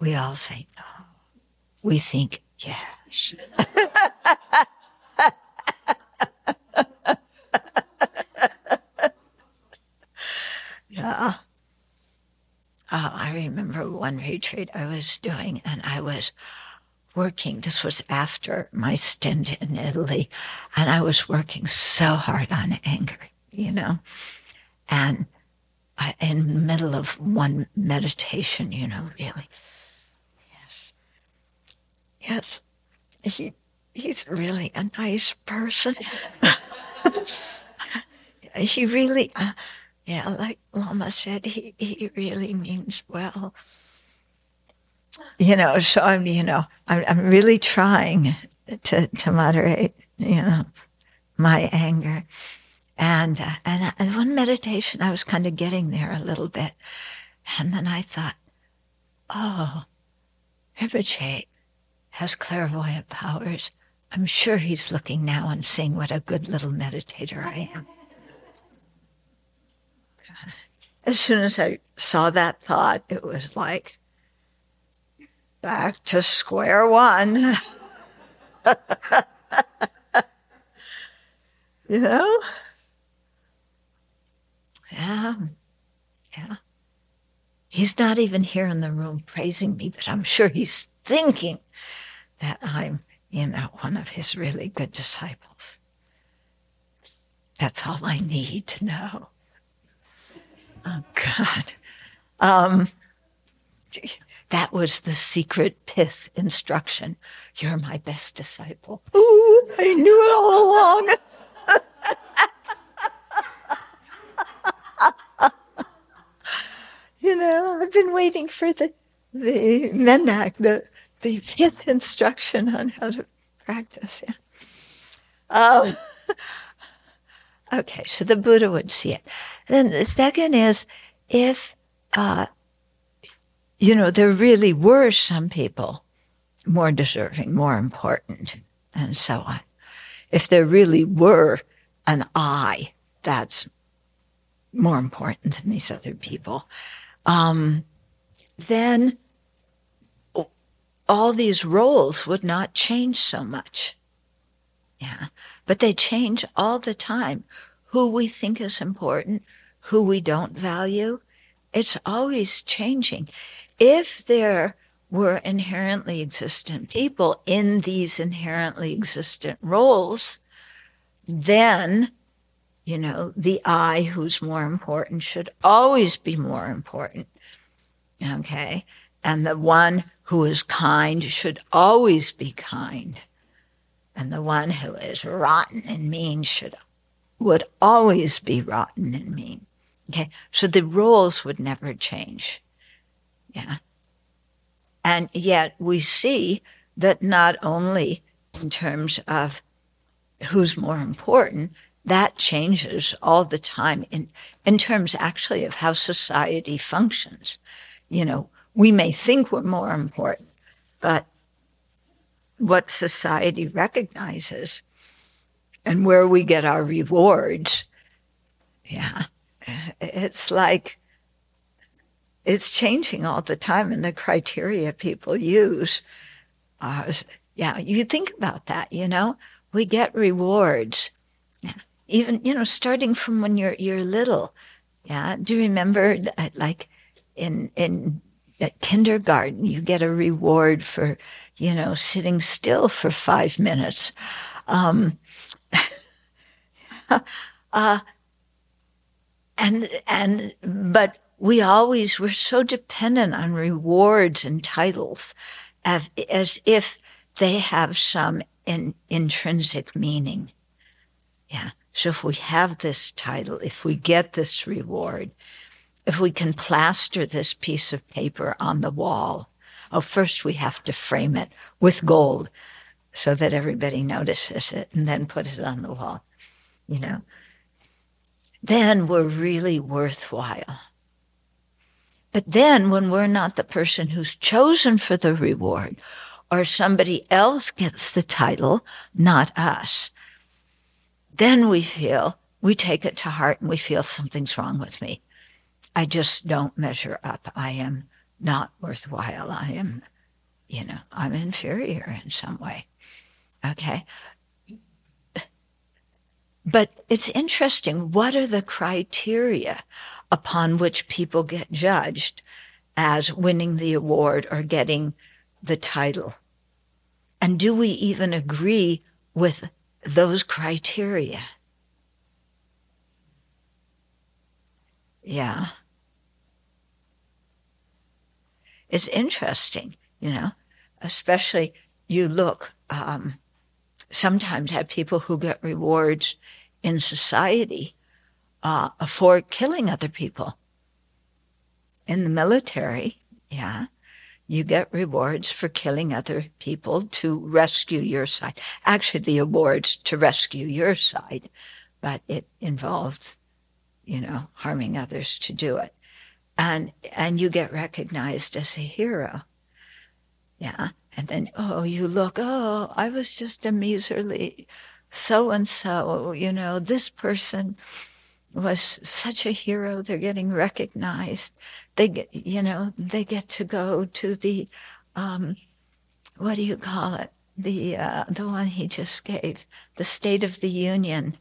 We all say no. We think, yes. Yeah. Oh, I remember one retreat I was doing, and I was working. This was after my stint in Italy, and I was working so hard on anger, you know. And I, in the middle of one meditation, you know, really. Yes, he he's really a nice person. He really, uh, yeah, like Lama said, he, he really means well. You know, so I'm, you know, I'm, I'm really trying to, to moderate you know, my anger. And, uh, and, and one meditation, I was kind of getting there a little bit. And then I thought, oh, Rinpoche has clairvoyant powers. I'm sure he's looking now and seeing what a good little meditator I am. As soon as I saw that thought, it was like, back to square one. You know? Yeah. Yeah. He's not even here in the room praising me, but I'm sure he's thinking that I'm, you know, one of his really good disciples. That's all I need to know. Oh, God. Um, that was the secret pith instruction. You're my best disciple. Ooh, I knew it all along. You know, I've been waiting for the the mendak, the the fifth instruction on how to practice. Yeah. Um, okay, so the Buddha would see it. Then the second is, if uh, you know, there really were some people more deserving, more important, and so on. If there really were an I that's more important than these other people. Um, then all these roles would not change so much. Yeah, but they change all the time. Who we think is important, who we don't value, it's always changing. If there were inherently existent people in these inherently existent roles, then, you know, the I who's more important should always be more important, okay? And the one who is kind should always be kind. And the one who is rotten and mean should, would always be rotten and mean, okay? So the roles would never change, yeah? And yet we see that not only in terms of who's more important, that changes all the time in, in terms actually of how society functions. You know, we may think we're more important, but what society recognizes and where we get our rewards, yeah, it's like, it's changing all the time, and the criteria people use are, yeah, you think about that, you know, we get rewards. Even, you know, starting from when you're you're little, yeah. Do you remember, that, like, in in at kindergarten, you get a reward for, you know, sitting still for five minutes. Um, uh, and and but we always were so dependent on rewards and titles, as, as if they have some in, intrinsic meaning. Yeah. So if we have this title, if we get this reward, if we can plaster this piece of paper on the wall, oh, first we have to frame it with gold so that everybody notices it and then put it on the wall, you know, then we're really worthwhile. But then when we're not the person who's chosen for the reward, or somebody else gets the title, not us, then we feel, we take it to heart and we feel something's wrong with me. I just don't measure up. I am not worthwhile. I am, you know, I'm inferior in some way. Okay. But it's interesting. What are the criteria upon which people get judged as winning the award or getting the title? And do we even agree with those criteria? Yeah. It's interesting, you know, especially you look um, sometimes at people who get rewards in society uh, for killing other people in the military. Yeah. you get rewards for killing other people to rescue your side. Actually, the awards to rescue your side, but it involves, you know, harming others to do it. And and you get recognized as a hero. Yeah. And then, oh, you look, oh, I was just a measerly so-and-so, you know, this person was such a hero. They're getting recognized. They get, you know, they get to go to the, um, what do you call it? The uh, the one he just gave, the State of the Union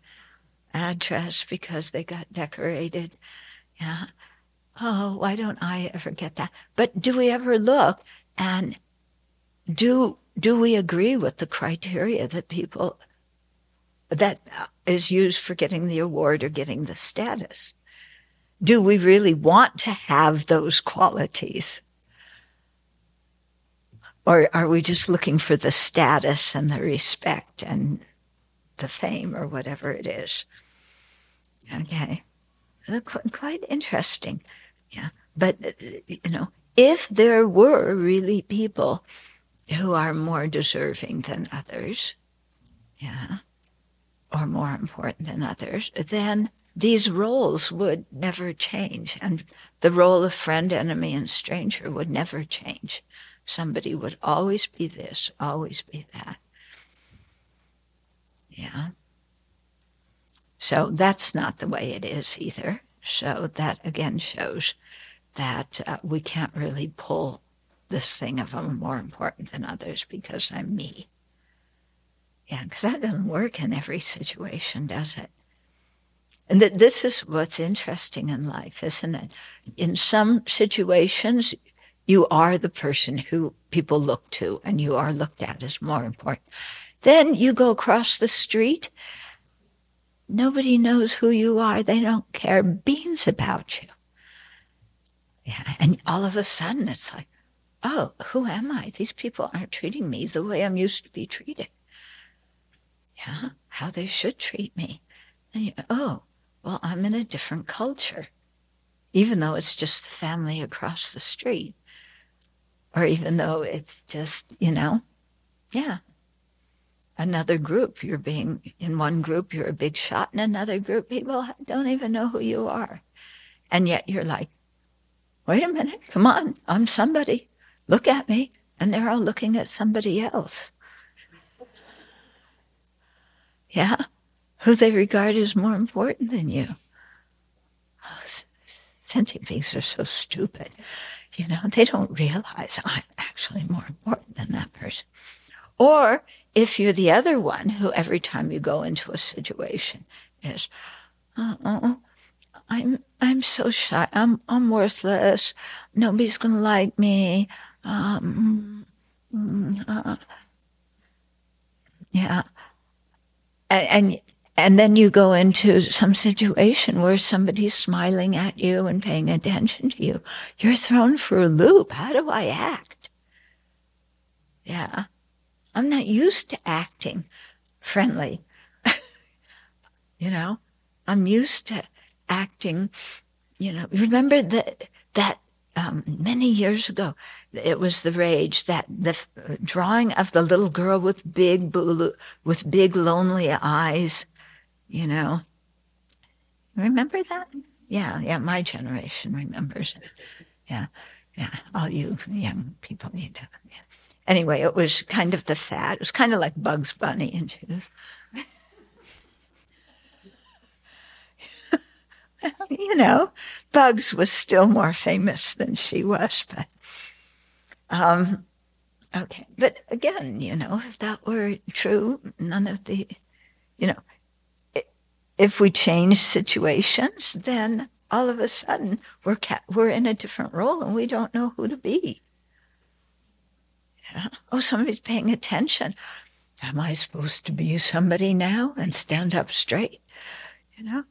address, because they got decorated. Yeah. Oh, why don't I ever get that? But do we ever look and do do we agree with the criteria that people that is used for getting the award or getting the status? Do we really want to have those qualities? Or are we just looking for the status and the respect and the fame or whatever it is? Okay. Quite interesting. Yeah. But, you know, if there were really people who are more deserving than others, yeah, or more important than others, then these roles would never change. And the role of friend, enemy, and stranger would never change. Somebody would always be this, always be that. Yeah. So that's not the way it is either. So that again shows that uh, we can't really pull this thing of I'm more important than others because I'm me. Yeah, because that doesn't work in every situation, does it? And that this is what's interesting in life, isn't it? In some situations, you are the person who people look to, and you are looked at as more important. Then you go across the street. Nobody knows who you are. They don't care beans about you. Yeah, and all of a sudden, it's like, oh, who am I? These people aren't treating me the way I'm used to be treated. Yeah, how they should treat me. And you, oh, well, I'm in a different culture, even though it's just the family across the street, or even though it's just, you know, yeah, another group. You're being in one group, you're a big shot, in another group, people don't even know who you are. And yet you're like, wait a minute, come on, I'm somebody. Look at me. And they're all looking at somebody else. Yeah, who they regard as more important than you. Oh, sentient beings are so stupid. You know, they don't realize I'm actually more important than that person. Or if you're the other one who every time you go into a situation is, oh, I'm I'm so shy. I'm I'm worthless. Nobody's gonna like me. Um, uh, yeah. And, and and then you go into some situation where somebody's smiling at you and paying attention to you. You're thrown for a loop. How do I act? Yeah. I'm not used to acting friendly. You know, I'm used to acting, you know, remember that that um, many years ago, it was the rage that the f- drawing of the little girl with big bulu, with big lonely eyes, you know. Remember that? Yeah, yeah. My generation remembers it. Yeah, yeah. All you young people need to. Yeah. Anyway, it was kind of the fad. It was kind of like Bugs Bunny in tooth. You know, Bugs was still more famous than she was, but. Um, okay. But again, you know, if that were true, none of the, you know, if we change situations, then all of a sudden we're ca- we're in a different role and we don't know who to be. Yeah. Oh, somebody's paying attention. Am I supposed to be somebody now and stand up straight? You know?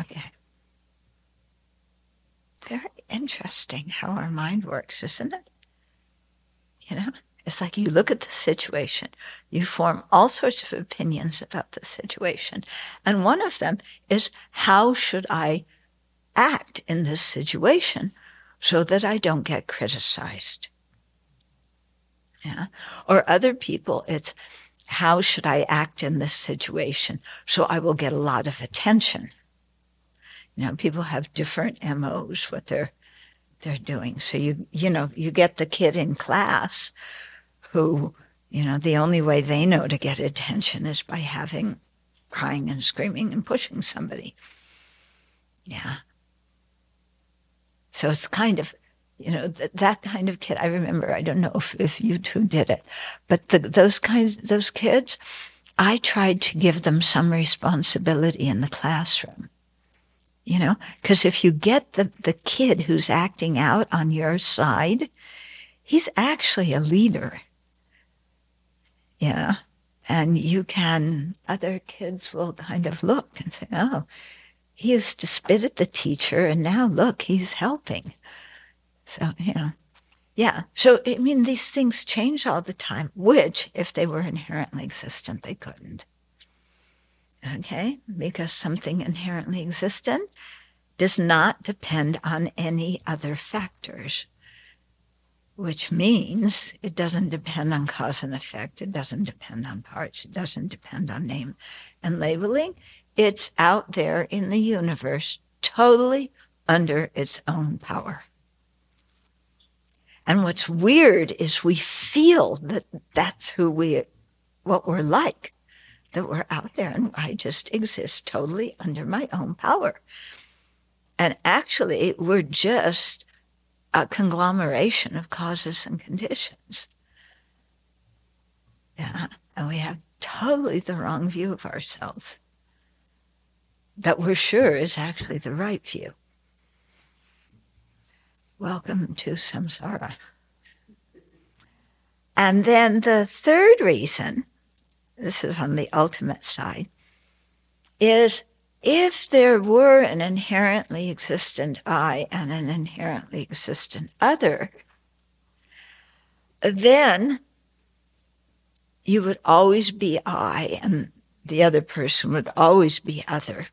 Okay. Very interesting how our mind works, isn't it? You know, it's like you look at the situation, you form all sorts of opinions about the situation. And one of them is, how should I act in this situation? so that I don't get criticized. Yeah? Or other people, it's how should I act in this situation so I will get a lot of attention? You know, people have different M Os, what they're they're doing. So you you know, you get the kid in class who, you know, the only way they know to get attention is by having crying and screaming and pushing somebody. Yeah. So it's kind of, you know, th- that kind of kid. I remember, I don't know if, if you two did it, but the, those kinds, those kids, I tried to give them some responsibility in the classroom, you know, because if you get the, the kid who's acting out on your side, he's actually a leader. Yeah. And you can, other kids will kind of look and say, oh, he used to spit at the teacher, and now look, he's helping. So, you know, yeah. So, I mean, these things change all the time, which, if they were inherently existent, they couldn't. Okay? Because something inherently existent does not depend on any other factors, which means it doesn't depend on cause and effect. It doesn't depend on parts. It doesn't depend on name and labeling. It's out there in the universe, totally under its own power. And what's weird is we feel that that's who we, what we're like, that we're out there and I just exist totally under my own power. And actually, we're just a conglomeration of causes and conditions. Yeah, and we have totally the wrong view of ourselves that we're sure is actually the right view. Welcome to samsara. And then the third reason, this is on the ultimate side, is if there were an inherently existent I and an inherently existent other, then you would always be I and the other person would always be other.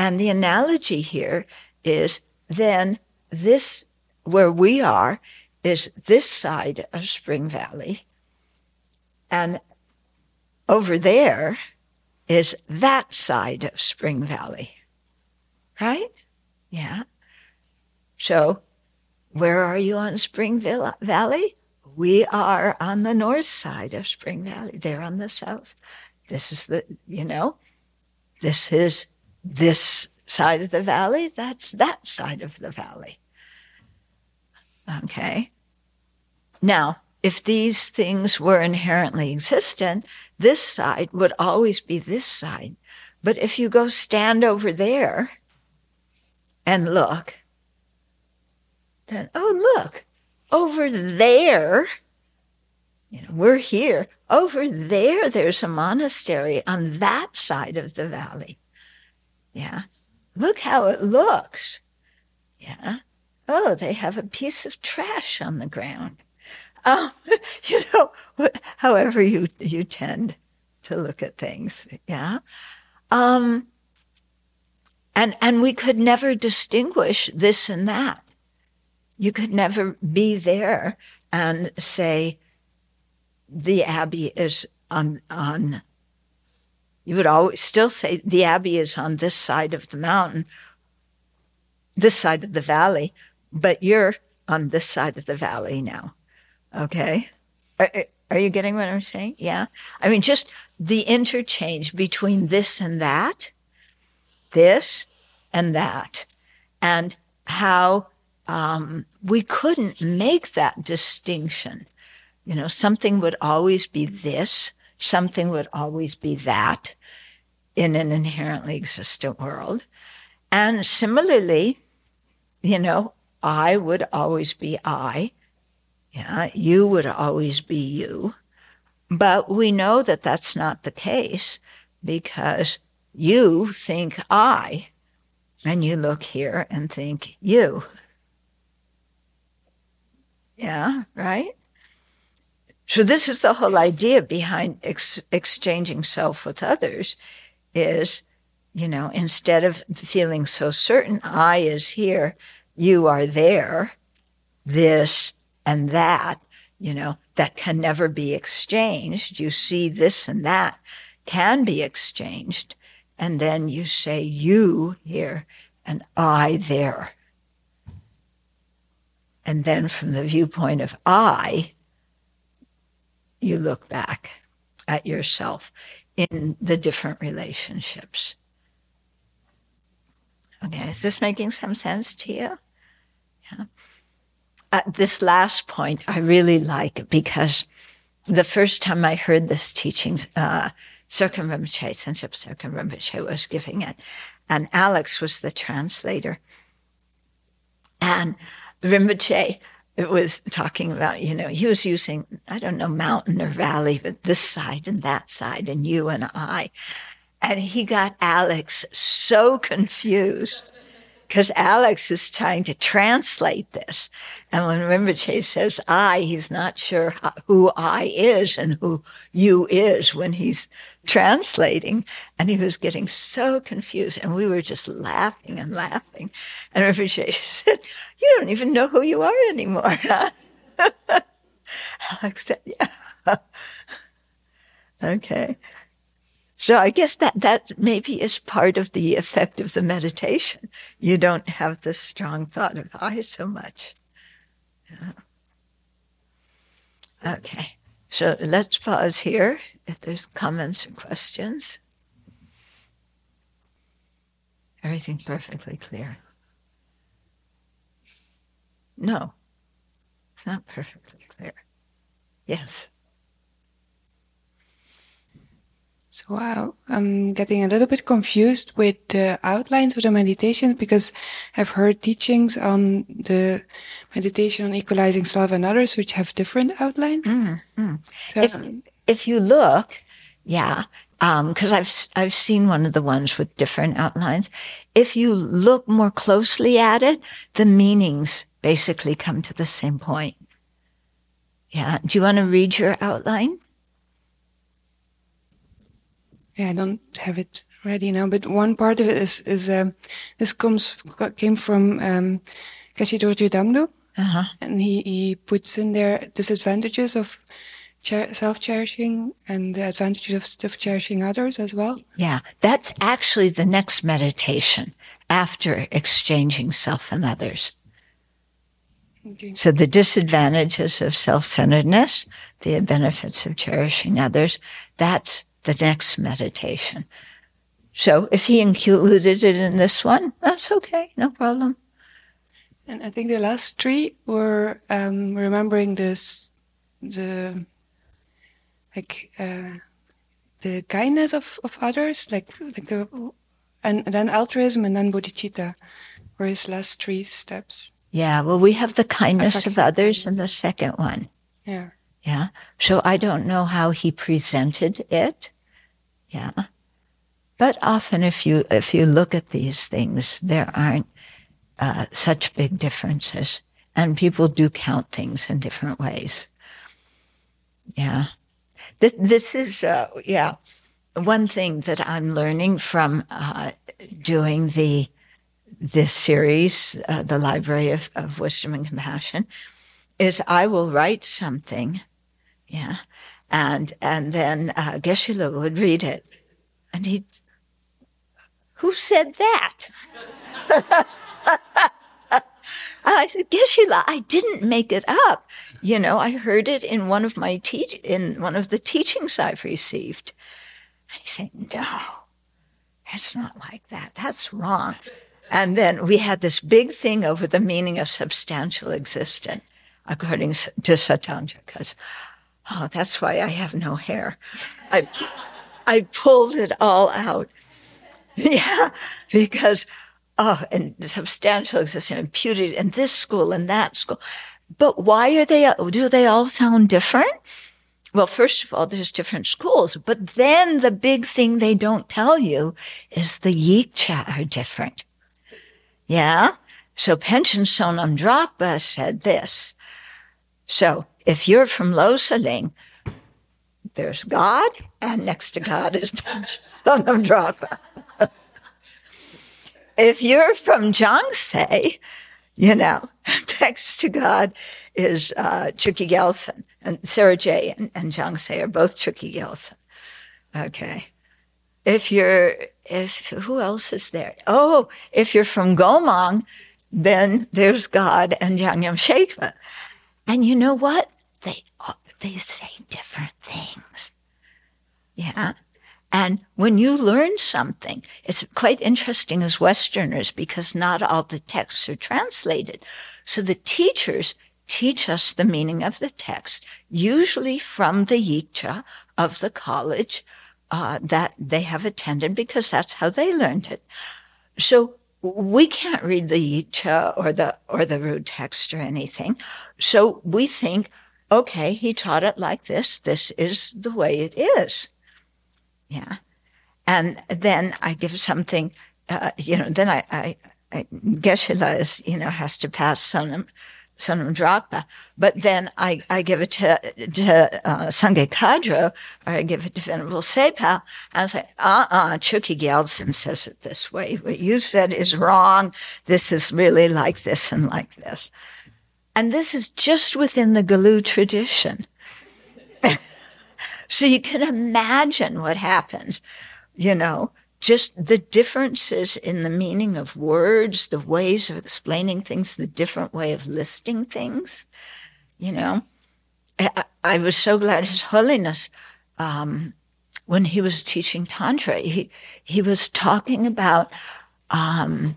And the analogy here is then this, where we are, is this side of Spring Valley. And over there is that side of Spring Valley, right? Yeah. So where are you on Spring Valley? We are on the north side of Spring Valley. They're on the south. This is the, you know, this is this side of the valley, that's that side of the valley. Okay. Now, if these things were inherently existent, this side would always be this side. But if you go stand over there and look, then, oh, look, over there, you know, we're here. Over there, there's a monastery on that side of the valley. Yeah. Look how it looks. Yeah. Oh, they have a piece of trash on the ground. Um, you know, however you, you tend to look at things. Yeah. Um, and, and we could never distinguish this and that. You could never be there and say the abbey is on, on, you would always still say the abbey is on this side of the mountain, this side of the valley, but you're on this side of the valley now. Okay? Are, are you getting what I'm saying? Yeah. I mean, just the interchange between this and that, this and that, and how um, we couldn't make that distinction. You know, something would always be this, something would always be that, in an inherently existent world. And similarly, you know, I would always be I. Yeah, you would always be you. But we know that that's not the case because you think I, and you look here and think you. Yeah, right? So this is the whole idea behind ex- exchanging self with others is, you know, instead of feeling so certain I is here, you are there, this and that, you know, that can never be exchanged. You see this and that can be exchanged. And then you say you here and I there. And then from the viewpoint of I, you look back at yourself in the different relationships. Okay, is this making some sense to you? Yeah. Uh, this last point I really like, because the first time I heard this teaching, uh, Serkong Rinpoche, Senshab Serkong Rinpoche was giving it, and Alex was the translator. And Rinpoche was talking about, you know, he was using, I don't know, mountain or valley, but this side and that side, and you and I. And he got Alex so confused, because Alex is trying to translate this. And when Rinpoche says I, he's not sure who I is and who you is when he's translating. And he was getting so confused. And we were just laughing and laughing. And Rinpoche said, you don't even know who you are anymore, huh? Alex said, yeah. Okay. So I guess that, that maybe is part of the effect of the meditation. You don't have this strong thought of I so much. Yeah. Okay, so let's pause here if there's comments or questions. Everything's perfectly clear. No, it's not perfectly clear. Yes. So uh, I'm getting a little bit confused with the outlines of the meditations, because I've heard teachings on the meditation on equalizing self and others, which have different outlines. Mm-hmm. So, if, if you look, yeah, because um, I've I've seen one of the ones with different outlines. If you look more closely at it, the meanings basically come to the same point. Yeah. Do you want to read your outline? Yeah, I don't have it ready now, but one part of it is, is um, this comes came from um, Keshidorje Damdo, uh-huh. and he, he puts in there disadvantages of cher- self-cherishing and the advantages of self-cherishing others as well. Yeah, that's actually the next meditation after exchanging self and others. Okay. So the disadvantages of self-centeredness, the benefits of cherishing others, that's the next meditation. So if he included it in this one, that's okay, no problem. And I think the last three were um, remembering this, the like uh, the kindness of, of others, like like a, and then altruism and then bodhicitta were his last three steps. Yeah, well, we have the kindness of others in the second one. Yeah. Yeah. So I don't know how he presented it. Yeah. But often if you if you look at these things, there aren't uh, such big differences. And people do count things in different ways. Yeah. This, this is, uh, yeah, one thing that I'm learning from uh, doing the this series, uh, The Library of, of Wisdom and Compassion, is I will write something, yeah, and and then uh, Geshe-la would read it, and he'd, who said that? I said, Geshe-la, I didn't make it up. You know, I heard it in one of my te- in one of the teachings I've received. I said, no, it's not like that. That's wrong. And then we had this big thing over the meaning of substantial existence, according to Svatantrikas. Oh, that's why I have no hair. I I pulled it all out. Yeah, because, oh, and substantial existence imputed in this school and that school. But why are they, do they all sound different? Well, first of all, there's different schools. But then the big thing they don't tell you is the yikcha are different. Yeah? So Pension Sonam Drakpa said this. So if you're from Losaling, there's God, and next to God is Sonam Drakpa. If you're from Jangse, you know, next to God is uh, Chuky Gelson, and Sarah J and, and Jangse are both Chuky Gelson. Okay. If you're, if, who else is there? Oh, if you're from Gomang, then there's God and Yangyam Shekma. And you know what? They, they say different things. Yeah. And when you learn something, it's quite interesting as Westerners because not all the texts are translated. So the teachers teach us the meaning of the text, usually from the Yikcha of the college uh, that they have attended because that's how they learned it. So we can't read the Yikcha or the, or the root text or anything. So we think, okay, he taught it like this. This is the way it is. Yeah. And then I give something, uh, you know, then I, I, I Geshe-la is, you know, has to pass Sonam, Sonam Drakpa. But then I, I give it to, to, uh, Sange Kadro, or I give it to Venerable Sepal, and I say, uh-uh, Chuky Gelson says it this way. What you said is wrong. This is really like this and like this. And this is just within the Galu tradition. So you can imagine what happens, you know, just the differences in the meaning of words, the ways of explaining things, the different way of listing things, you know. I, I was so glad His Holiness, um, when he was teaching Tantra, he, he was talking about um,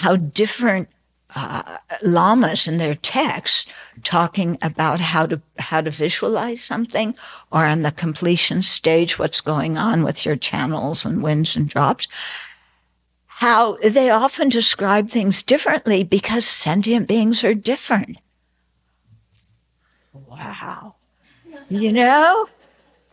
how different Uh, lamas in their texts talking about how to, how to visualize something or on the completion stage, what's going on with your channels and winds and drops, how they often describe things differently because sentient beings are different. Wow. You know,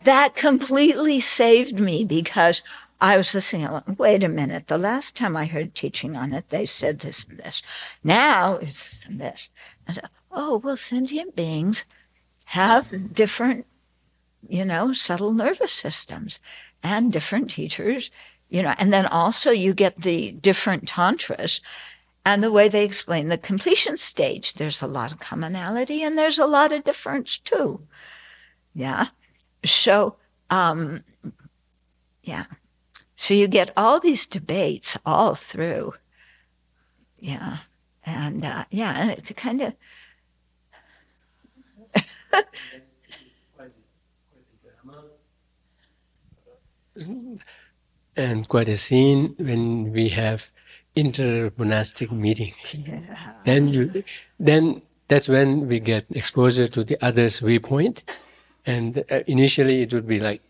that completely saved me because I was listening, I went, wait a minute, the last time I heard teaching on it, they said this and this. Now it's this and this. I said, oh, well, sentient beings have different, you know, subtle nervous systems and different teachers, you know, and then also you get the different tantras and the way they explain the completion stage. There's a lot of commonality and there's a lot of difference too. Yeah. So, um, yeah. So you get all these debates all through, yeah, and uh, yeah, and it kind of. And quite a scene when we have inter-monastic meetings. Yeah. Then you, then that's when we get exposure to the other's viewpoint, and initially it would be like.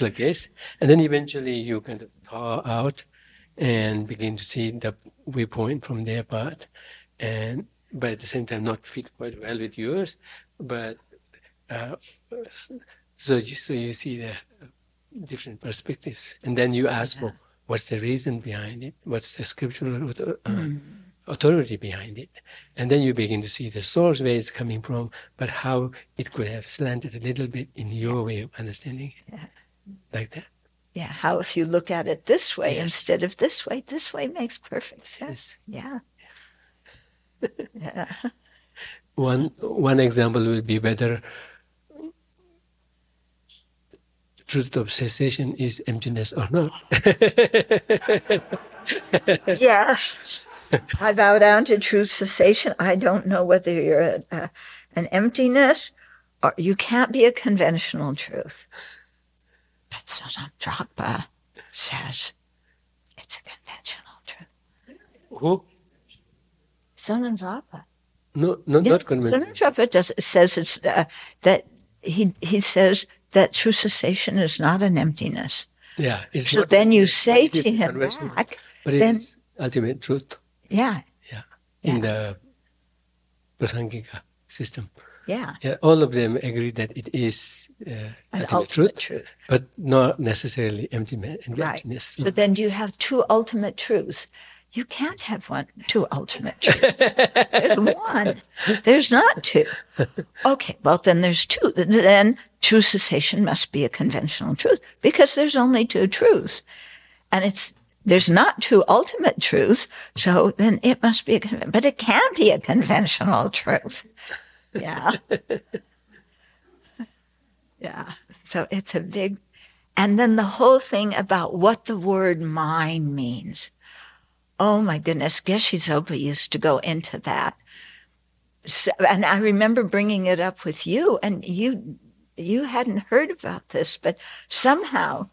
Like this, and then eventually you kind of thaw out and begin to see the viewpoint from their part, and but at the same time not fit quite well with yours. But uh, so you, so you see the different perspectives, and then you ask for yeah. well, what's the reason behind it, what's the scriptural uh, mm. authority behind it, and then you begin to see the source where it's coming from, but how it could have slanted a little bit in your way of understanding it. Yeah. Like that? Yeah, how if you look at it this way yes. instead of this way, this way makes perfect sense. Yes. Yeah. yeah. One one example will be whether truth of cessation is emptiness or not. yes. I bow down to truth cessation. I don't know whether you're a, a, an emptiness or you can't be a conventional truth. But Sonam Drakpa says it's a conventional truth. Who? Sonam Drakpa. No, no yeah. not conventional. Sonam Drakpa does, says it's uh, that he he says that true cessation is not an emptiness. Yeah. It's so not, then you say to him back, but it's then, ultimate truth. Yeah. Yeah. In yeah. the Prasangika system. Yeah. yeah, all of them agree that it is uh, an ultimate, ultimate truth, truth, but not necessarily empty, empty right. emptiness. So then you have two ultimate truths. You can't have one, two ultimate truths. There's one. There's not two. Okay, well, then there's two. Then true cessation must be a conventional truth because there's only two truths. And it's there's not true ultimate truth, so then it must be, a, but it can be a conventional truth. Yeah. Yeah. So it's a big, and then the whole thing about what the word mind means. Oh my goodness, Geshe Zopa used to go into that. So, and I remember bringing it up with you, and you you hadn't heard about this, but somehow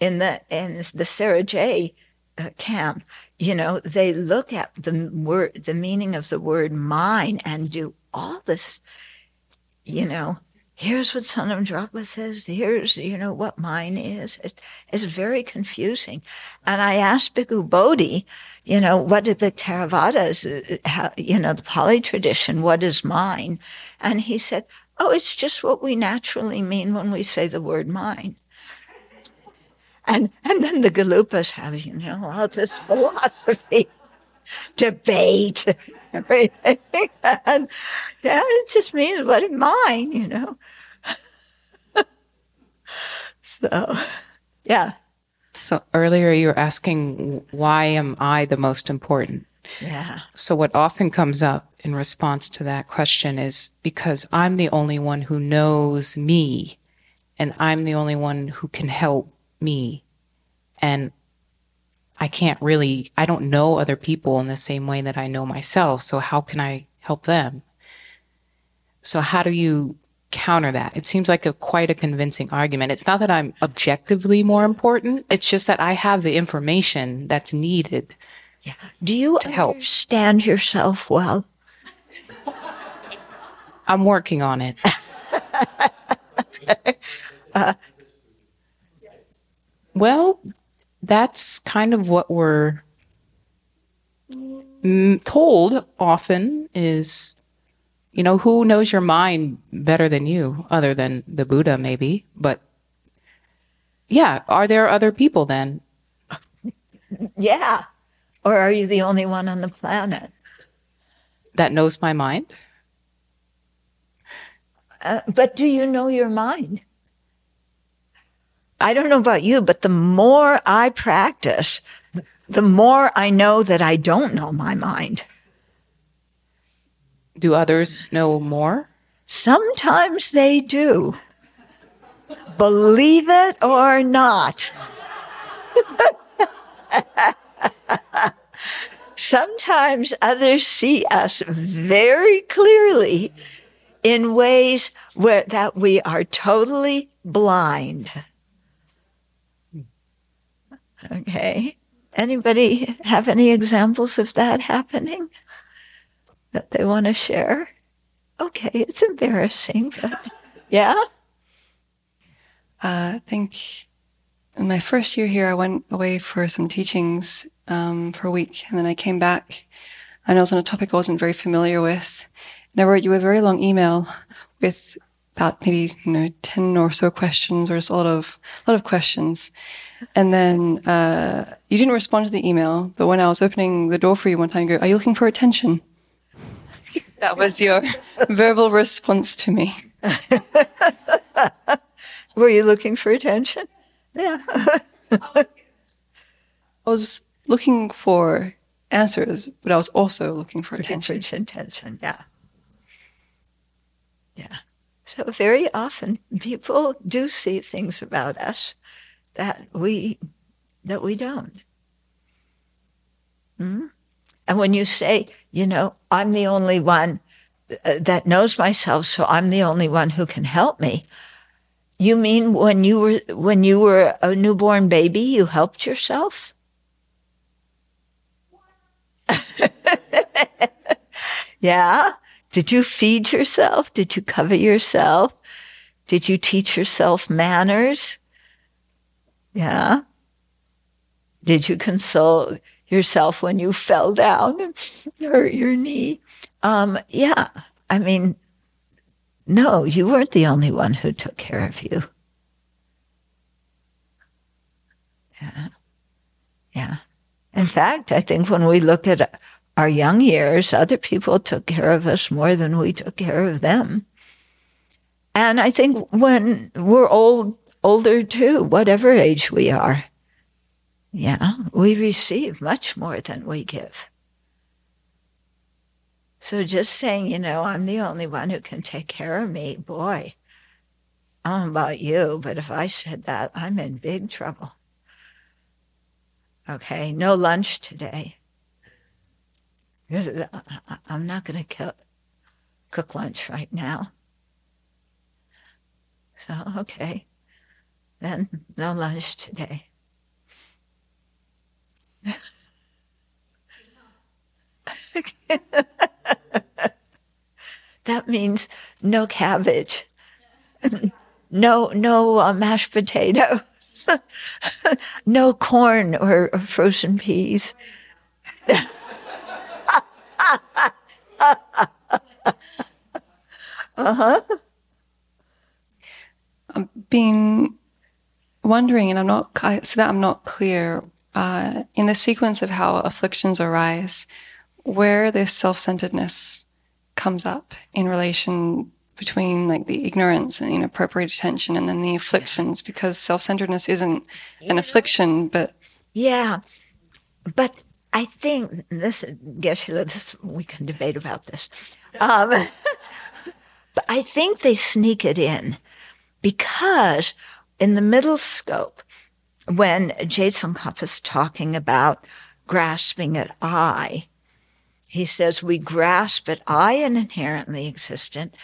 in the in the Sarah J uh, camp, you know, they look at the word, the meaning of the word mine, and do all this, you know, here's what Sonam Drakpa says, here's, you know, what mine is. It, it's very confusing. And I asked Bhikkhu Bodhi, you know, what are the Theravadas, how, you know, the Pali tradition, what is mine? And he said, oh, it's just what we naturally mean when we say the word mine. And and then the Galupas have, you know, all this philosophy, debate, everything. And yeah, it just means what it mine, you know. So, yeah. So earlier you were asking, why am I the most important? Yeah. So what often comes up in response to that question is, because I'm the only one who knows me, and I'm the only one who can help me, and I can't really, I don't know other people in the same way that I know myself, so how can I help them? So how do you counter that? It seems like a quite a convincing argument. It's not that I'm objectively more important, it's just that I have the information that's needed. Yeah. Do you to understand help. yourself well? I'm working on it. uh, well, that's kind of what we're told often is, you know, who knows your mind better than you, other than the Buddha maybe, but yeah, are there other people then? Yeah. Or are you the only one on the planet that knows my mind? Uh, but do you know your mind? I don't know about you, but the more I practice, the more I know that I don't know my mind. Do others know more? Sometimes they do. Believe it or not. Sometimes others see us very clearly in ways where that we are totally blind. Okay. Anybody have any examples of that happening that they want to share? Okay, it's embarrassing, but yeah? Uh, I think in my first year here, I went away for some teachings um, for a week, and then I came back, and I was on a topic I wasn't very familiar with, and I wrote you a very long email with about maybe, you know, ten or so questions, or just a lot of, a lot of questions. And then uh, you didn't respond to the email, but when I was opening the door for you one time, you go, are you looking for attention? That was your verbal response to me. Were you looking for attention? Yeah. I was looking for answers, but I was also looking for attention. Attention, yeah. Yeah. So very often people do see things about us that we that we don't. Hmm? And when you say, you know, I'm the only one that knows myself, so I'm the only one who can help me, you mean when you were when you were a newborn baby, you helped yourself? Yeah? Did you feed yourself? Did you cover yourself? Did you teach yourself manners? Yeah? Did you console yourself when you fell down and hurt your knee? Um, yeah. I mean, no, you weren't the only one who took care of you. Yeah. Yeah. In fact, I think when we look at our young years, other people took care of us more than we took care of them. And I think when we're old, older too, whatever age we are, Yeah, we receive much more than we give. So just saying, you know, I'm the only one who can take care of me, boy, I don't know about you, but if I said that, I'm in big trouble. Okay, no lunch today. I'm not going to cook lunch right now. So, okay, then no lunch today. That means no cabbage, no no uh, mashed potato, no corn or, or frozen peas. uh-huh. I've been wondering, and I'm not, I see that I'm not clear, uh, in the sequence of how afflictions arise, where this self-centeredness comes up in relation between like the ignorance and inappropriate attention and then the afflictions, because self-centeredness isn't an affliction, but... Yeah, but I think this, Geshe-la, this, we can debate about this. Um, but I think they sneak it in because in the middle scope, when Jason Kopp is talking about grasping at I, he says, we grasp at I and inherently existent.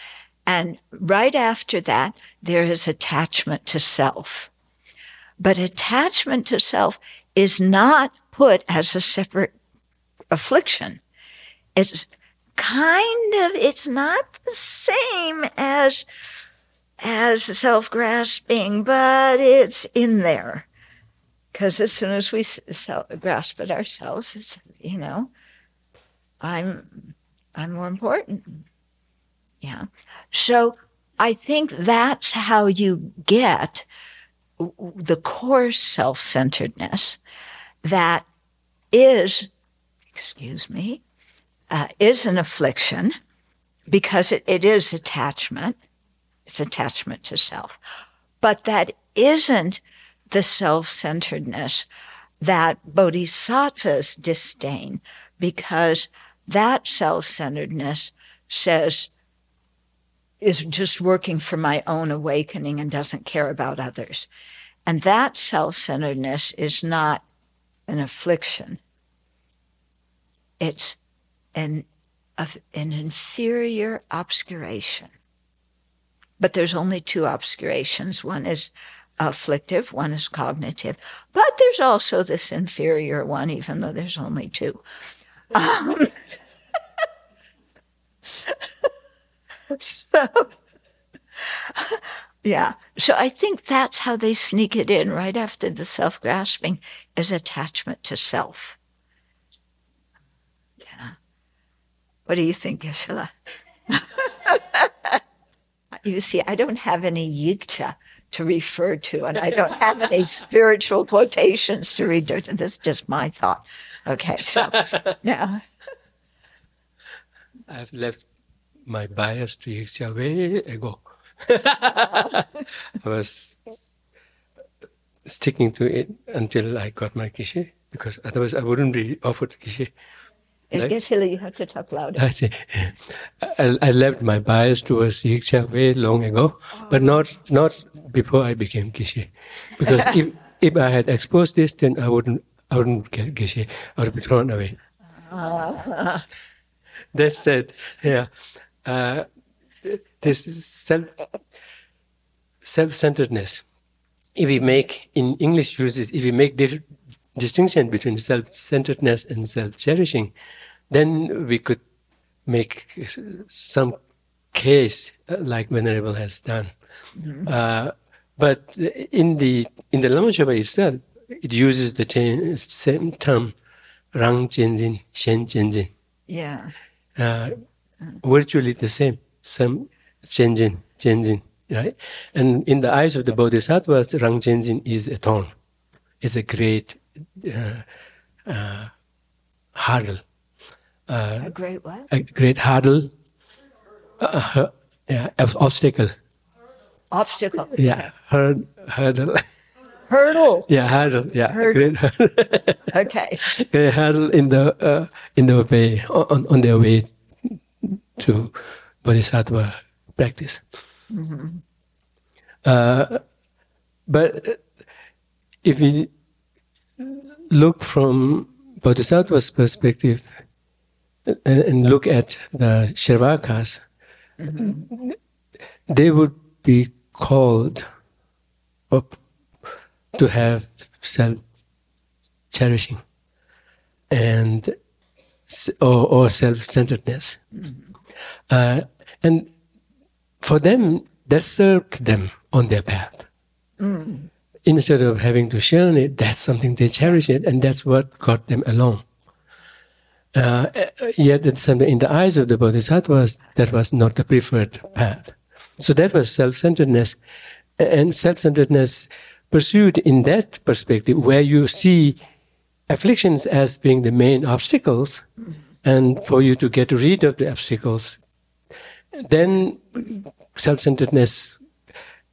And right after that, there is attachment to self. But attachment to self is not put as a separate affliction. It's kind of, it's not the same as, as self-grasping, but it's in there. Because as soon as we grasp at ourselves, it's, you know, I'm I'm more important. Yeah. So I think that's how you get the core self-centeredness that is, excuse me, uh, is an affliction because it, it is attachment. It's attachment to self. But that isn't the self-centeredness that bodhisattvas disdain, because that self-centeredness says, is just working for my own awakening and doesn't care about others. And that self-centeredness is not an affliction. It's an, an inferior obscuration. But there's only two obscurations. One is afflictive, one is cognitive. But there's also this inferior one, even though there's only two. Um, so, yeah. So I think that's how they sneak it in right after the self-grasping is attachment to self. Yeah. What do you think, Geshe-la? You see, I don't have any yigcha to refer to, and I don't have any spiritual quotations to read to. This is just my thought. Okay, so now. I've left my bias to yigcha way ago. I was sticking to it until I got my Geshe, because otherwise I wouldn't be offered Geshe. Like, Geshe-la, you have to talk louder. I see. I, I left my bias towards Yigcha way long ago, oh. but not not before I became Geshe. Because if, if I had exposed this, then I wouldn't I wouldn't get Geshe. I would be thrown away. Uh. That said, yeah, uh, this is self self-centeredness. If we make in English uses, if we make different distinction between self-centeredness and self-cherishing, then we could make some case like Venerable has done. Mm-hmm. Uh, but in the in the Lama Chöpa itself, it uses the ten, same term, rang chenzin, shen chenzin. Yeah. Uh, virtually the same, some chenzin, chenzin, right? And in the eyes of the bodhisattvas, rang chenzin is a thorn. It's a great Uh, uh, hurdle. Uh, a great what? A great hurdle. Uh, uh, yeah, obstacle. Obstacle. Yeah, hur- hurdle. Hurdle. Yeah, hurdle. Yeah, hurdle. Great hurdle. Okay. Great hurdle in the uh, in the way on, on their way to bodhisattva practice. Mm-hmm. Uh, but if we look from bodhisattva's perspective and, and look at the Shervakas, mm-hmm. they would be called up to have self-cherishing and or, or self-centeredness. Mm-hmm. Uh, and for them, that served them on their path. Mm-hmm. Instead of having to share it, that's something they cherish it, and that's what got them along. Uh, yet, at some, in the eyes of the bodhisattvas, that was not the preferred path. So that was self-centeredness, and self-centeredness pursued in that perspective, where you see afflictions as being the main obstacles, and for you to get rid of the obstacles, then self-centeredness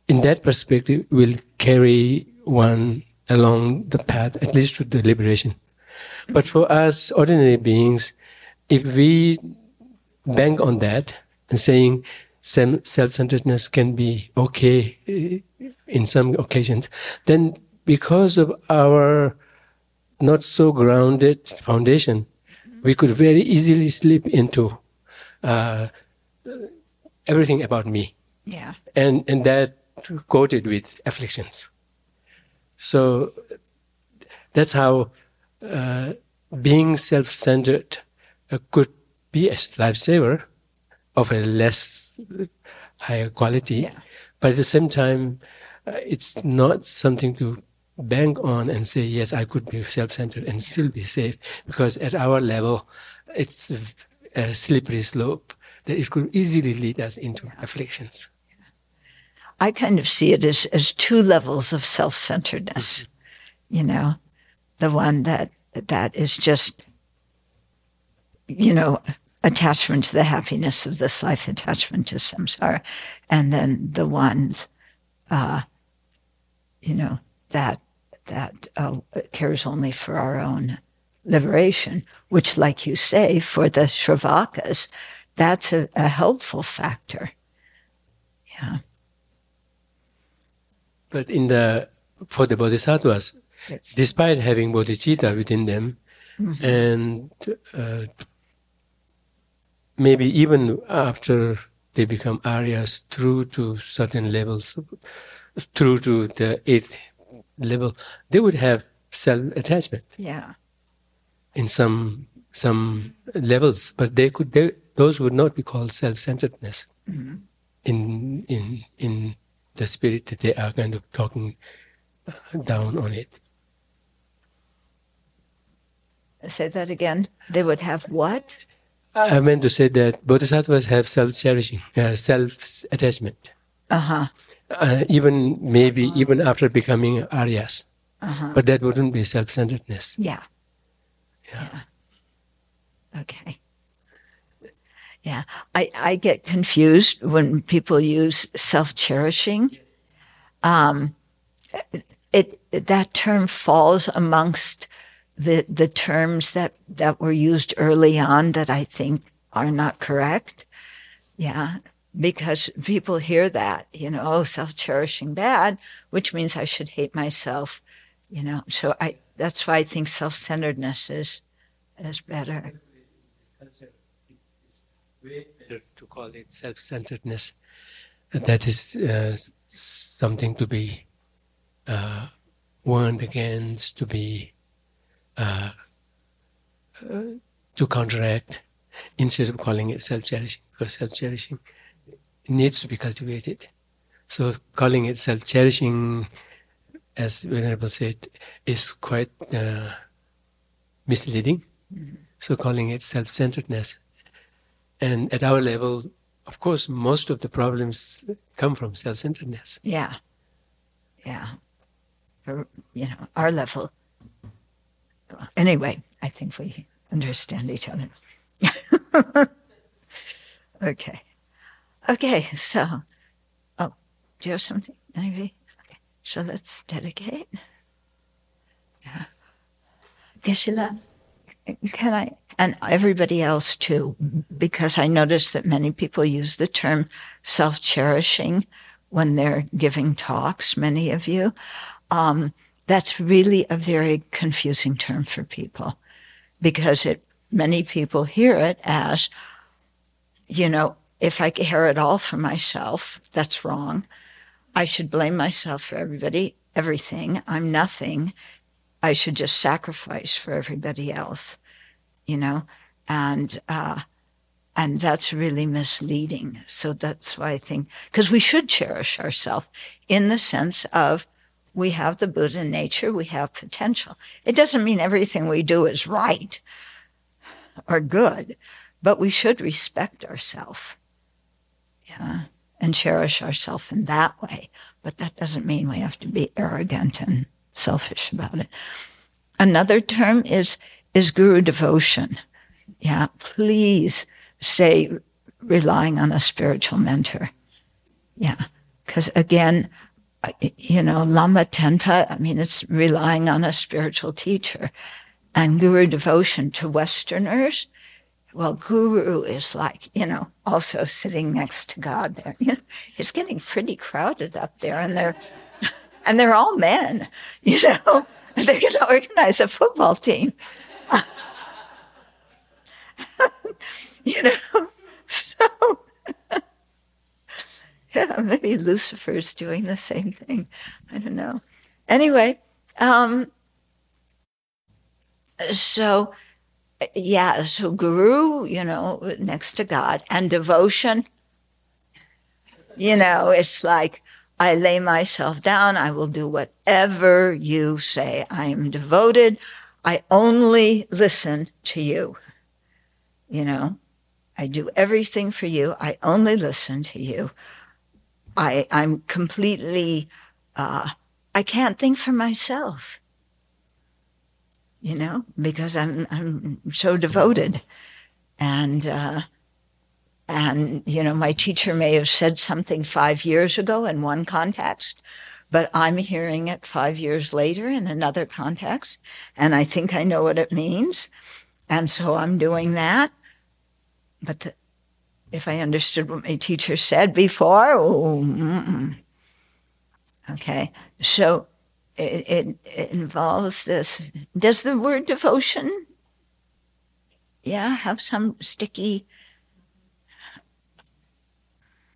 in that perspective will carry one along the path, at least to the liberation. But for us ordinary beings, if we bank on that and saying self-centeredness can be okay in some occasions, then because of our not so grounded foundation, we could very easily slip into uh, everything about me. Yeah. And and that coated with afflictions. So that's how uh, being self-centered uh, could be a lifesaver of a less higher quality. Yeah. But at the same time, uh, it's not something to bank on and say, yes, I could be self-centered and still be safe, because at our level, it's a slippery slope that it could easily lead us into yeah. afflictions. Yeah. I kind of see it as, as two levels of self-centeredness, mm-hmm. you know, the one that that is just, you know, attachment to the happiness of this life, attachment to samsara, and then the ones, uh, you know, that that uh, cares only for our own liberation, which, like you say, for the Shravakas, that's a, a helpful factor. Yeah. But in the for the bodhisattvas, it's, despite having bodhicitta within them, mm-hmm. and uh, maybe even after they become Aryas through to certain levels, through to the eighth level, they would have self-attachment. Yeah. In some some levels, but they could they, those would not be called self-centeredness mm-hmm. in in in the spirit that they are kind of talking down on it. Say that again. They would have what? I meant to say that bodhisattvas have self-cherishing, uh, self-attachment. Uh-huh. Uh, even maybe uh-huh. even after becoming Aryas. Uh-huh. But that wouldn't be self-centeredness. Yeah. Yeah. yeah. Okay. Yeah. I, I get confused when people use self-cherishing. Yes. Um, it, it that term falls amongst The, the terms that, that were used early on that I think are not correct. Yeah. Because people hear that, you know, oh, self-cherishing bad, which means I should hate myself, you know. So I, that's why I think self-centeredness is, is better. It's way better to call it self-centeredness. That is uh, something to be uh, warned against, to be Uh, uh, to counteract, instead of calling it self-cherishing, because self-cherishing needs to be cultivated. So calling it self-cherishing, as Venerable said, is quite uh, misleading. Mm-hmm. So calling it self-centeredness. And at our level, of course, most of the problems come from self-centeredness. Yeah. Yeah. For, you know, our level. Anyway, I think we understand each other. Okay. Okay, so, oh, do you have something? Anybody? Okay. So let's dedicate. Yeah. Geshe-la, can I? And everybody else too, because I notice that many people use the term self-cherishing when they're giving talks, many of you. Um, that's really a very confusing term for people, because it many people hear it as, you know, if I care at all for myself, that's wrong. I should blame myself for everybody, everything. I'm nothing. I should just sacrifice for everybody else, you know, and uh, and that's really misleading. So that's why I think, because we should cherish ourselves in the sense of we have the Buddha nature, we have potential. It doesn't mean everything we do is right or good, but we should respect ourselves, yeah, and cherish ourselves in that way. But that doesn't mean we have to be arrogant and selfish about it. Another term is is guru devotion. Yeah, please say relying on a spiritual mentor. Yeah, because again, you know, Lama Tenpa, I mean, it's relying on a spiritual teacher. And guru devotion to Westerners, well, guru is like, you know, also sitting next to God there. You know, it's getting pretty crowded up there, and they're and they're all men, you know. And they're going to organize a football team. You know, so, yeah, maybe Lucifer's doing the same thing. I don't know. Anyway, um, so, yeah, so guru, you know, next to God, and devotion, you know, it's like, I lay myself down, I will do whatever you say. I am devoted. I only listen to you. You know, I do everything for you. I only listen to you. I, I'm completely, uh, I can't think for myself, you know, because I'm, I'm so devoted. And, uh, And, you know, my teacher may have said something five years ago in one context, but I'm hearing it five years later in another context, and I think I know what it means, and so I'm doing that. But the, if I understood what my teacher said before, oh, mm-mm. Okay, so it, it, it involves this. Does the word devotion, yeah, have some sticky...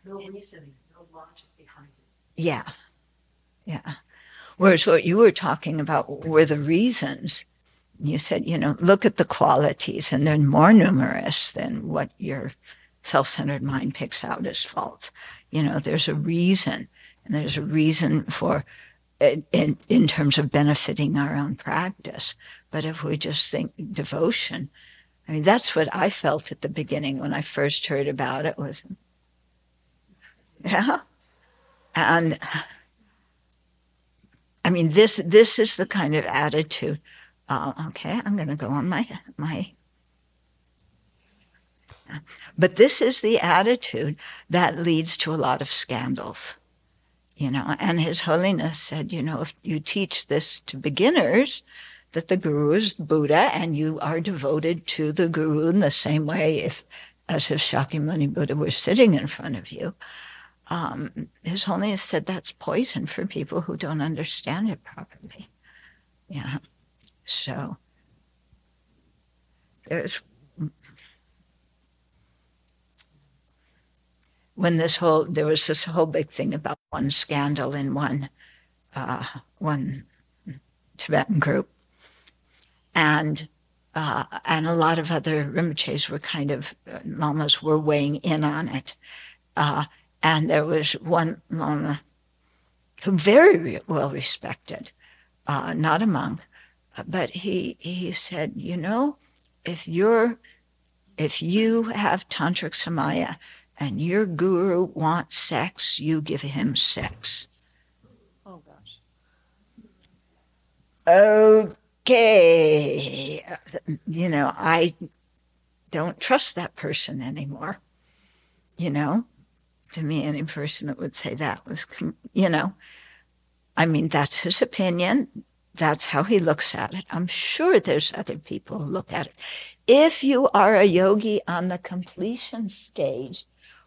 No reasoning, no logic behind it. Yeah, yeah. Whereas what you were talking about were the reasons. You said, you know, look at the qualities, and they're more numerous than what your self-centered mind picks out as faults. You know, there's a reason, and there's a reason for, in, in terms of benefiting our own practice. But if we just think devotion, I mean, that's what I felt at the beginning when I first heard about it was... Yeah, and I mean this. This is the kind of attitude. Uh, okay, I'm going to go on my my. But this is the attitude that leads to a lot of scandals, you know. And His Holiness said, you know, if you teach this to beginners, that the guru is Buddha, and you are devoted to the guru in the same way, if as if Shakyamuni Buddha were sitting in front of you. Um, His Holiness said that's poison for people who don't understand it properly. Yeah. So there's when this whole there was this whole big thing about one scandal in one uh, one Tibetan group, and uh, and a lot of other Rinpoches were kind of lamas were weighing in on it. Uh, And there was one Lama who very re- well respected, uh, not a monk, but he he said, you know, if you're if you have tantric samaya and your guru wants sex, you give him sex. Oh gosh. Okay, you know, I don't trust that person anymore. You know. To me, any person that would say that was, you know, I mean, that's his opinion. That's how he looks at it. I'm sure there's other people who look at it. If you are a yogi on the completion stage,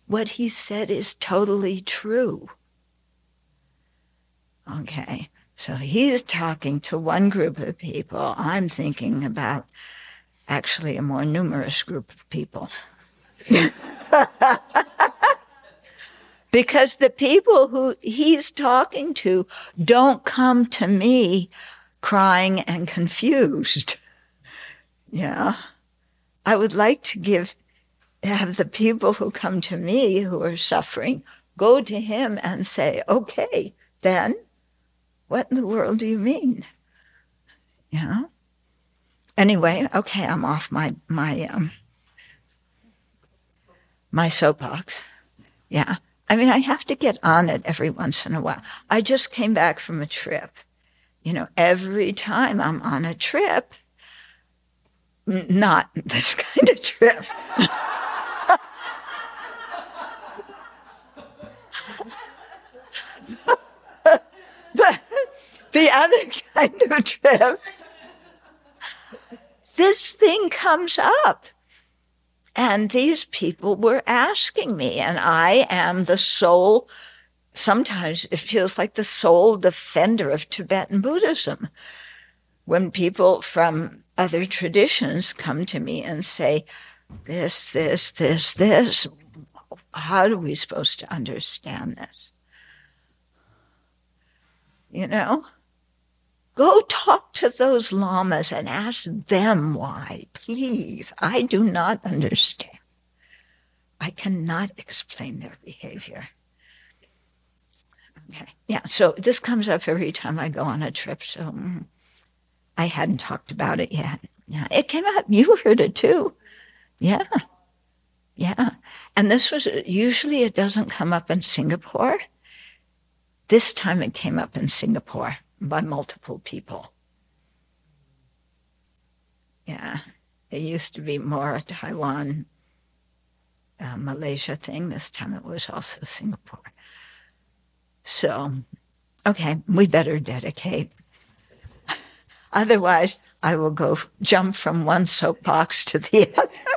what he said is totally true. Okay, so he's talking to one group of people. I'm thinking about actually a more numerous group of people. Because the people who he's talking to don't come to me crying and confused. Yeah. I would like to give, have the people who come to me who are suffering go to him and say, okay, then what in the world do you mean? Yeah. Anyway, okay, I'm off my, my, um, my soapbox. Yeah. I mean, I have to get on it every once in a while. I just came back from a trip. You know, every time I'm on a trip, n- not this kind of trip. the, the other kind of trips, this thing comes up. And these people were asking me, and I am the sole, sometimes it feels like the sole defender of Tibetan Buddhism. When people from other traditions come to me and say, this, this, this, this, how are we supposed to understand this? You know? Go talk to those lamas and ask them why, please. I do not understand. I cannot explain their behavior. Okay, yeah, so this comes up every time I go on a trip, so I hadn't talked about it yet. Yeah, it came up. You heard it too. Yeah, yeah. And this was, usually it doesn't come up in Singapore. This time it came up in Singapore. By multiple people. Yeah, it used to be more a Taiwan, uh, Malaysia thing. This time it was also Singapore. So, okay, we better dedicate. Otherwise, I will go jump from one soapbox to the other.